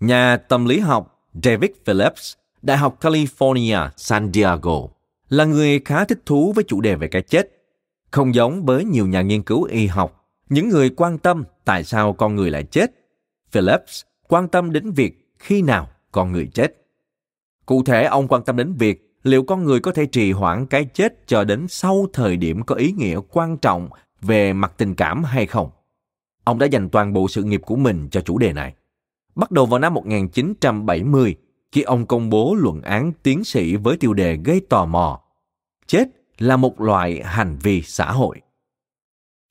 Nhà tâm lý học David Phillips, Đại học California, San Diego, là người khá thích thú với chủ đề về cái chết. Không giống với nhiều nhà nghiên cứu y học, những người quan tâm tại sao con người lại chết, Phillips quan tâm đến việc khi nào con người chết. Cụ thể, ông quan tâm đến việc liệu con người có thể trì hoãn cái chết cho đến sau thời điểm có ý nghĩa quan trọng về mặt tình cảm hay không. Ông đã dành toàn bộ sự nghiệp của mình cho chủ đề này. Bắt đầu vào năm 1970, khi ông công bố luận án tiến sĩ với tiêu đề gây tò mò, chết là một loại hành vi xã hội.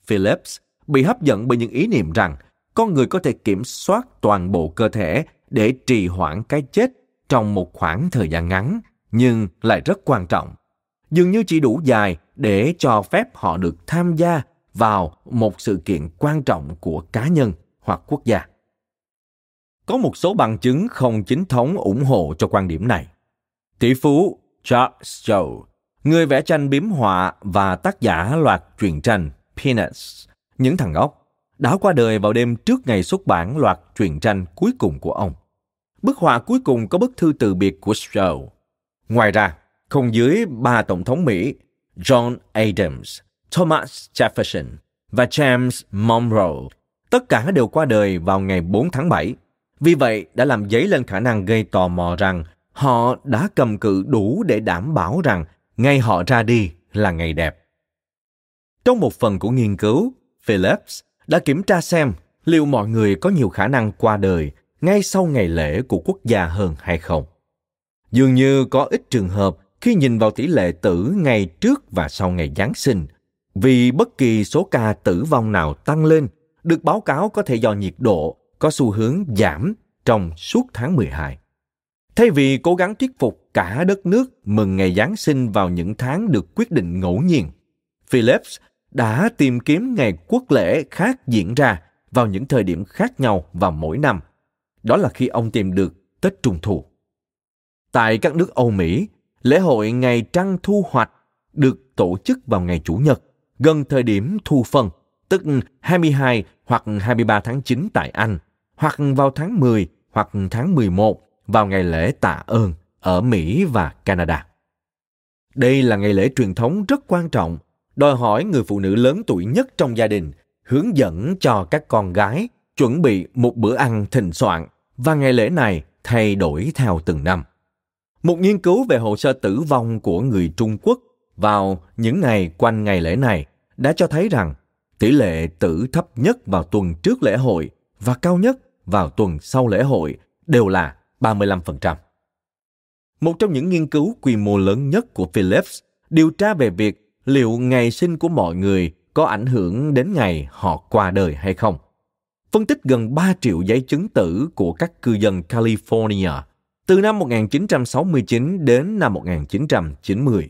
Phillips bị hấp dẫn bởi những ý niệm rằng con người có thể kiểm soát toàn bộ cơ thể để trì hoãn cái chết trong một khoảng thời gian ngắn, nhưng lại rất quan trọng, dường như chỉ đủ dài để cho phép họ được tham gia vào một sự kiện quan trọng của cá nhân hoặc quốc gia. Có một số bằng chứng không chính thống ủng hộ cho quan điểm này. Tỷ phú Charles Joe, người vẽ tranh biếm họa và tác giả loạt truyện tranh Peanuts, Những Thằng Ốc, đã qua đời vào đêm trước ngày xuất bản loạt truyện tranh cuối cùng của ông. Bức họa cuối cùng có bức thư từ biệt của Joe. Ngoài ra, không dưới 3 tổng thống Mỹ, John Adams, Thomas Jefferson và James Monroe, tất cả đều qua đời vào ngày 4 tháng 7. Vì vậy, đã làm dấy lên khả năng gây tò mò rằng họ đã cầm cự đủ để đảm bảo rằng ngày họ ra đi là ngày đẹp. Trong một phần của nghiên cứu, Phillips đã kiểm tra xem liệu mọi người có nhiều khả năng qua đời ngay sau ngày lễ của quốc gia hơn hay không. Dường như có ít trường hợp khi nhìn vào tỷ lệ tử ngày trước và sau ngày Giáng sinh, vì bất kỳ số ca tử vong nào tăng lên được báo cáo có thể do nhiệt độ có xu hướng giảm trong suốt tháng 12. Thay vì cố gắng thuyết phục cả đất nước mừng ngày Giáng sinh vào những tháng được quyết định ngẫu nhiên, Phillips đã tìm kiếm ngày quốc lễ khác diễn ra vào những thời điểm khác nhau vào mỗi năm. Đó là khi ông tìm được Tết Trung Thu. Tại các nước Âu Mỹ, lễ hội ngày trăng thu hoạch được tổ chức vào ngày Chủ nhật, gần thời điểm thu phân, tức 22 hoặc 23 tháng 9 tại Anh, hoặc vào tháng 10 hoặc tháng 11 vào ngày lễ Tạ ơn ở Mỹ và Canada. Đây là ngày lễ truyền thống rất quan trọng, đòi hỏi người phụ nữ lớn tuổi nhất trong gia đình hướng dẫn cho các con gái chuẩn bị một bữa ăn thịnh soạn, và ngày lễ này thay đổi theo từng năm. Một nghiên cứu về hồ sơ tử vong của người Trung Quốc vào những ngày quanh ngày lễ này đã cho thấy rằng tỷ lệ tử thấp nhất vào tuần trước lễ hội và cao nhất vào tuần sau lễ hội đều là 35%. Một trong những nghiên cứu quy mô lớn nhất của Phillips điều tra về việc liệu ngày sinh của mọi người có ảnh hưởng đến ngày họ qua đời hay không. Phân tích gần 3 triệu giấy chứng tử của các cư dân California từ năm 1969 đến năm 1990.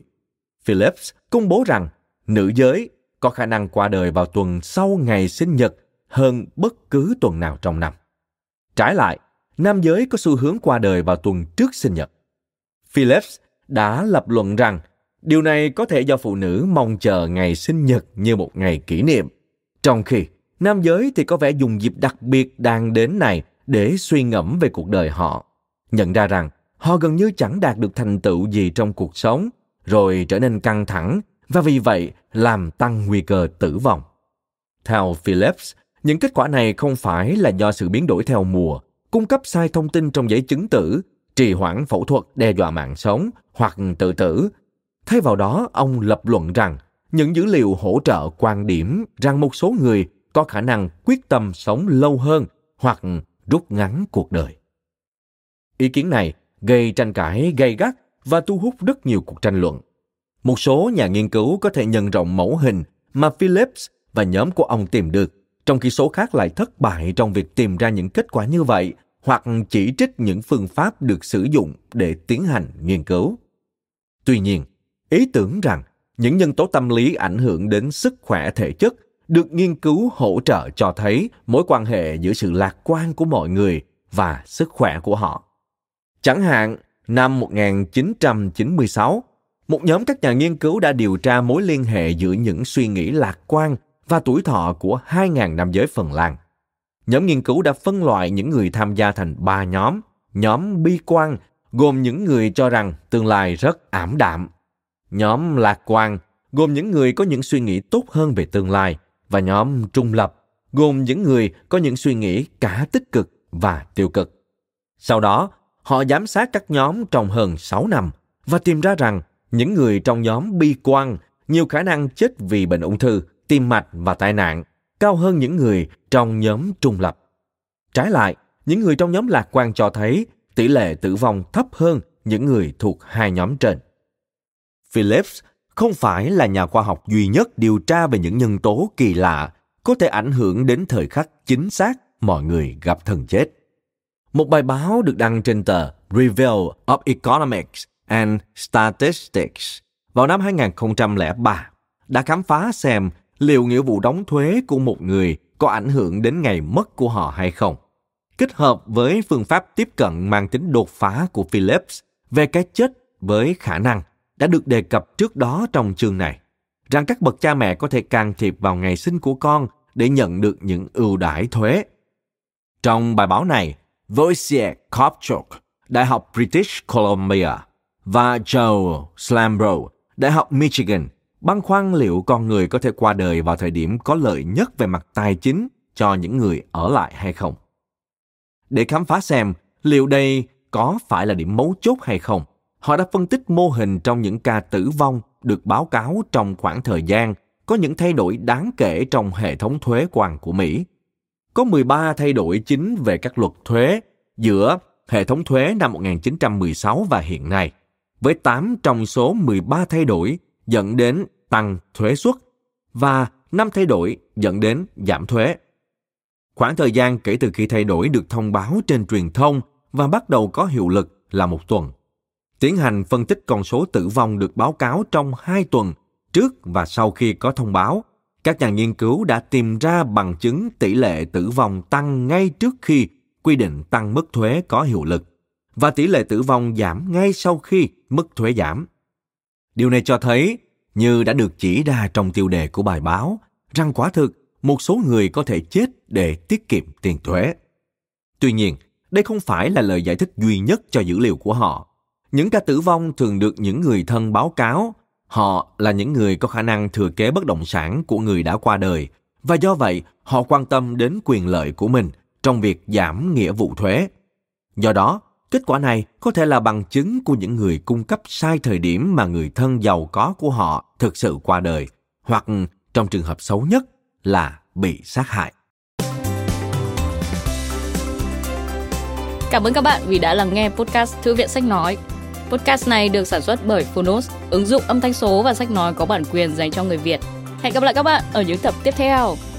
Phillips công bố rằng nữ giới có khả năng qua đời vào tuần sau ngày sinh nhật hơn bất cứ tuần nào trong năm. Trái lại, nam giới có xu hướng qua đời vào tuần trước sinh nhật. Phillips đã lập luận rằng điều này có thể do phụ nữ mong chờ ngày sinh nhật như một ngày kỷ niệm, trong khi nam giới thì có vẻ dùng dịp đặc biệt đang đến này để suy ngẫm về cuộc đời họ, nhận ra rằng họ gần như chẳng đạt được thành tựu gì trong cuộc sống, rồi trở nên căng thẳng và vì vậy làm tăng nguy cơ tử vong. Theo Phillips, những kết quả này không phải là do sự biến đổi theo mùa, cung cấp sai thông tin trong giấy chứng tử, trì hoãn phẫu thuật đe dọa mạng sống hoặc tự tử. Thay vào đó, ông lập luận rằng những dữ liệu hỗ trợ quan điểm rằng một số người có khả năng quyết tâm sống lâu hơn hoặc rút ngắn cuộc đời. Ý kiến này gây tranh cãi gay gắt và thu hút rất nhiều cuộc tranh luận. Một số nhà nghiên cứu có thể nhân rộng mẫu hình mà Phillips và nhóm của ông tìm được, trong khi số khác lại thất bại trong việc tìm ra những kết quả như vậy hoặc chỉ trích những phương pháp được sử dụng để tiến hành nghiên cứu. Tuy nhiên, ý tưởng rằng những nhân tố tâm lý ảnh hưởng đến sức khỏe thể chất được nghiên cứu hỗ trợ cho thấy mối quan hệ giữa sự lạc quan của mọi người và sức khỏe của họ. Chẳng hạn, năm 1996, một nhóm các nhà nghiên cứu đã điều tra mối liên hệ giữa những suy nghĩ lạc quan và tuổi thọ của 2.000 nam giới Phần Lan. Nhóm nghiên cứu đã phân loại những người tham gia thành 3 nhóm. Nhóm bi quan gồm những người cho rằng tương lai rất ảm đạm. Nhóm lạc quan gồm những người có những suy nghĩ tốt hơn về tương lai. Và nhóm trung lập gồm những người có những suy nghĩ cả tích cực và tiêu cực. Sau đó, họ giám sát các nhóm trong hơn 6 năm và tìm ra rằng những người trong nhóm bi quan nhiều khả năng chết vì bệnh ung thư, tim mạch và tai nạn, cao hơn những người trong nhóm trung lập. Trái lại, những người trong nhóm lạc quan cho thấy tỷ lệ tử vong thấp hơn những người thuộc hai nhóm trên. Phillips không phải là nhà khoa học duy nhất điều tra về những nhân tố kỳ lạ có thể ảnh hưởng đến thời khắc chính xác mọi người gặp thần chết. Một bài báo được đăng trên tờ Review of Economics and Statistics vào năm 2003 đã khám phá xem liệu nghĩa vụ đóng thuế của một người có ảnh hưởng đến ngày mất của họ hay không, kết hợp với phương pháp tiếp cận mang tính đột phá của Phillips về cái chết với khả năng đã được đề cập trước đó trong chương này, rằng các bậc cha mẹ có thể can thiệp vào ngày sinh của con để nhận được những ưu đãi thuế. Trong bài báo này, Wojciech Kopczuk, Đại học British Columbia, và Joe Slambro, Đại học Michigan, băn khoăn liệu con người có thể qua đời vào thời điểm có lợi nhất về mặt tài chính cho những người ở lại hay không. Để khám phá xem liệu đây có phải là điểm mấu chốt hay không, họ đã phân tích mô hình trong những ca tử vong được báo cáo trong khoảng thời gian có những thay đổi đáng kể trong hệ thống thuế quan của Mỹ. Có 13 thay đổi chính về các luật thuế giữa hệ thống thuế năm 1916 và hiện nay, với 8 trong số 13 thay đổi dẫn đến tăng thuế suất và 5 thay đổi dẫn đến giảm thuế. Khoảng thời gian kể từ khi thay đổi được thông báo trên truyền thông và bắt đầu có hiệu lực là 1 tuần. Tiến hành phân tích con số tử vong được báo cáo trong 2 tuần trước và sau khi có thông báo, các nhà nghiên cứu đã tìm ra bằng chứng tỷ lệ tử vong tăng ngay trước khi quy định tăng mức thuế có hiệu lực và tỷ lệ tử vong giảm ngay sau khi mức thuế giảm. Điều này cho thấy, như đã được chỉ ra trong tiêu đề của bài báo, rằng quả thực một số người có thể chết để tiết kiệm tiền thuế. Tuy nhiên, đây không phải là lời giải thích duy nhất cho dữ liệu của họ. Những ca tử vong thường được những người thân báo cáo. Họ là những người có khả năng thừa kế bất động sản của người đã qua đời và do vậy họ quan tâm đến quyền lợi của mình trong việc giảm nghĩa vụ thuế. Do đó, kết quả này có thể là bằng chứng của những người cung cấp sai thời điểm mà người thân giàu có của họ thực sự qua đời, hoặc trong trường hợp xấu nhất là bị sát hại. Cảm ơn các bạn vì đã lắng nghe podcast Thư viện Sách Nói. Podcast này được sản xuất bởi Fonos, ứng dụng âm thanh số và sách nói có bản quyền dành cho người Việt. Hẹn gặp lại các bạn ở những tập tiếp theo.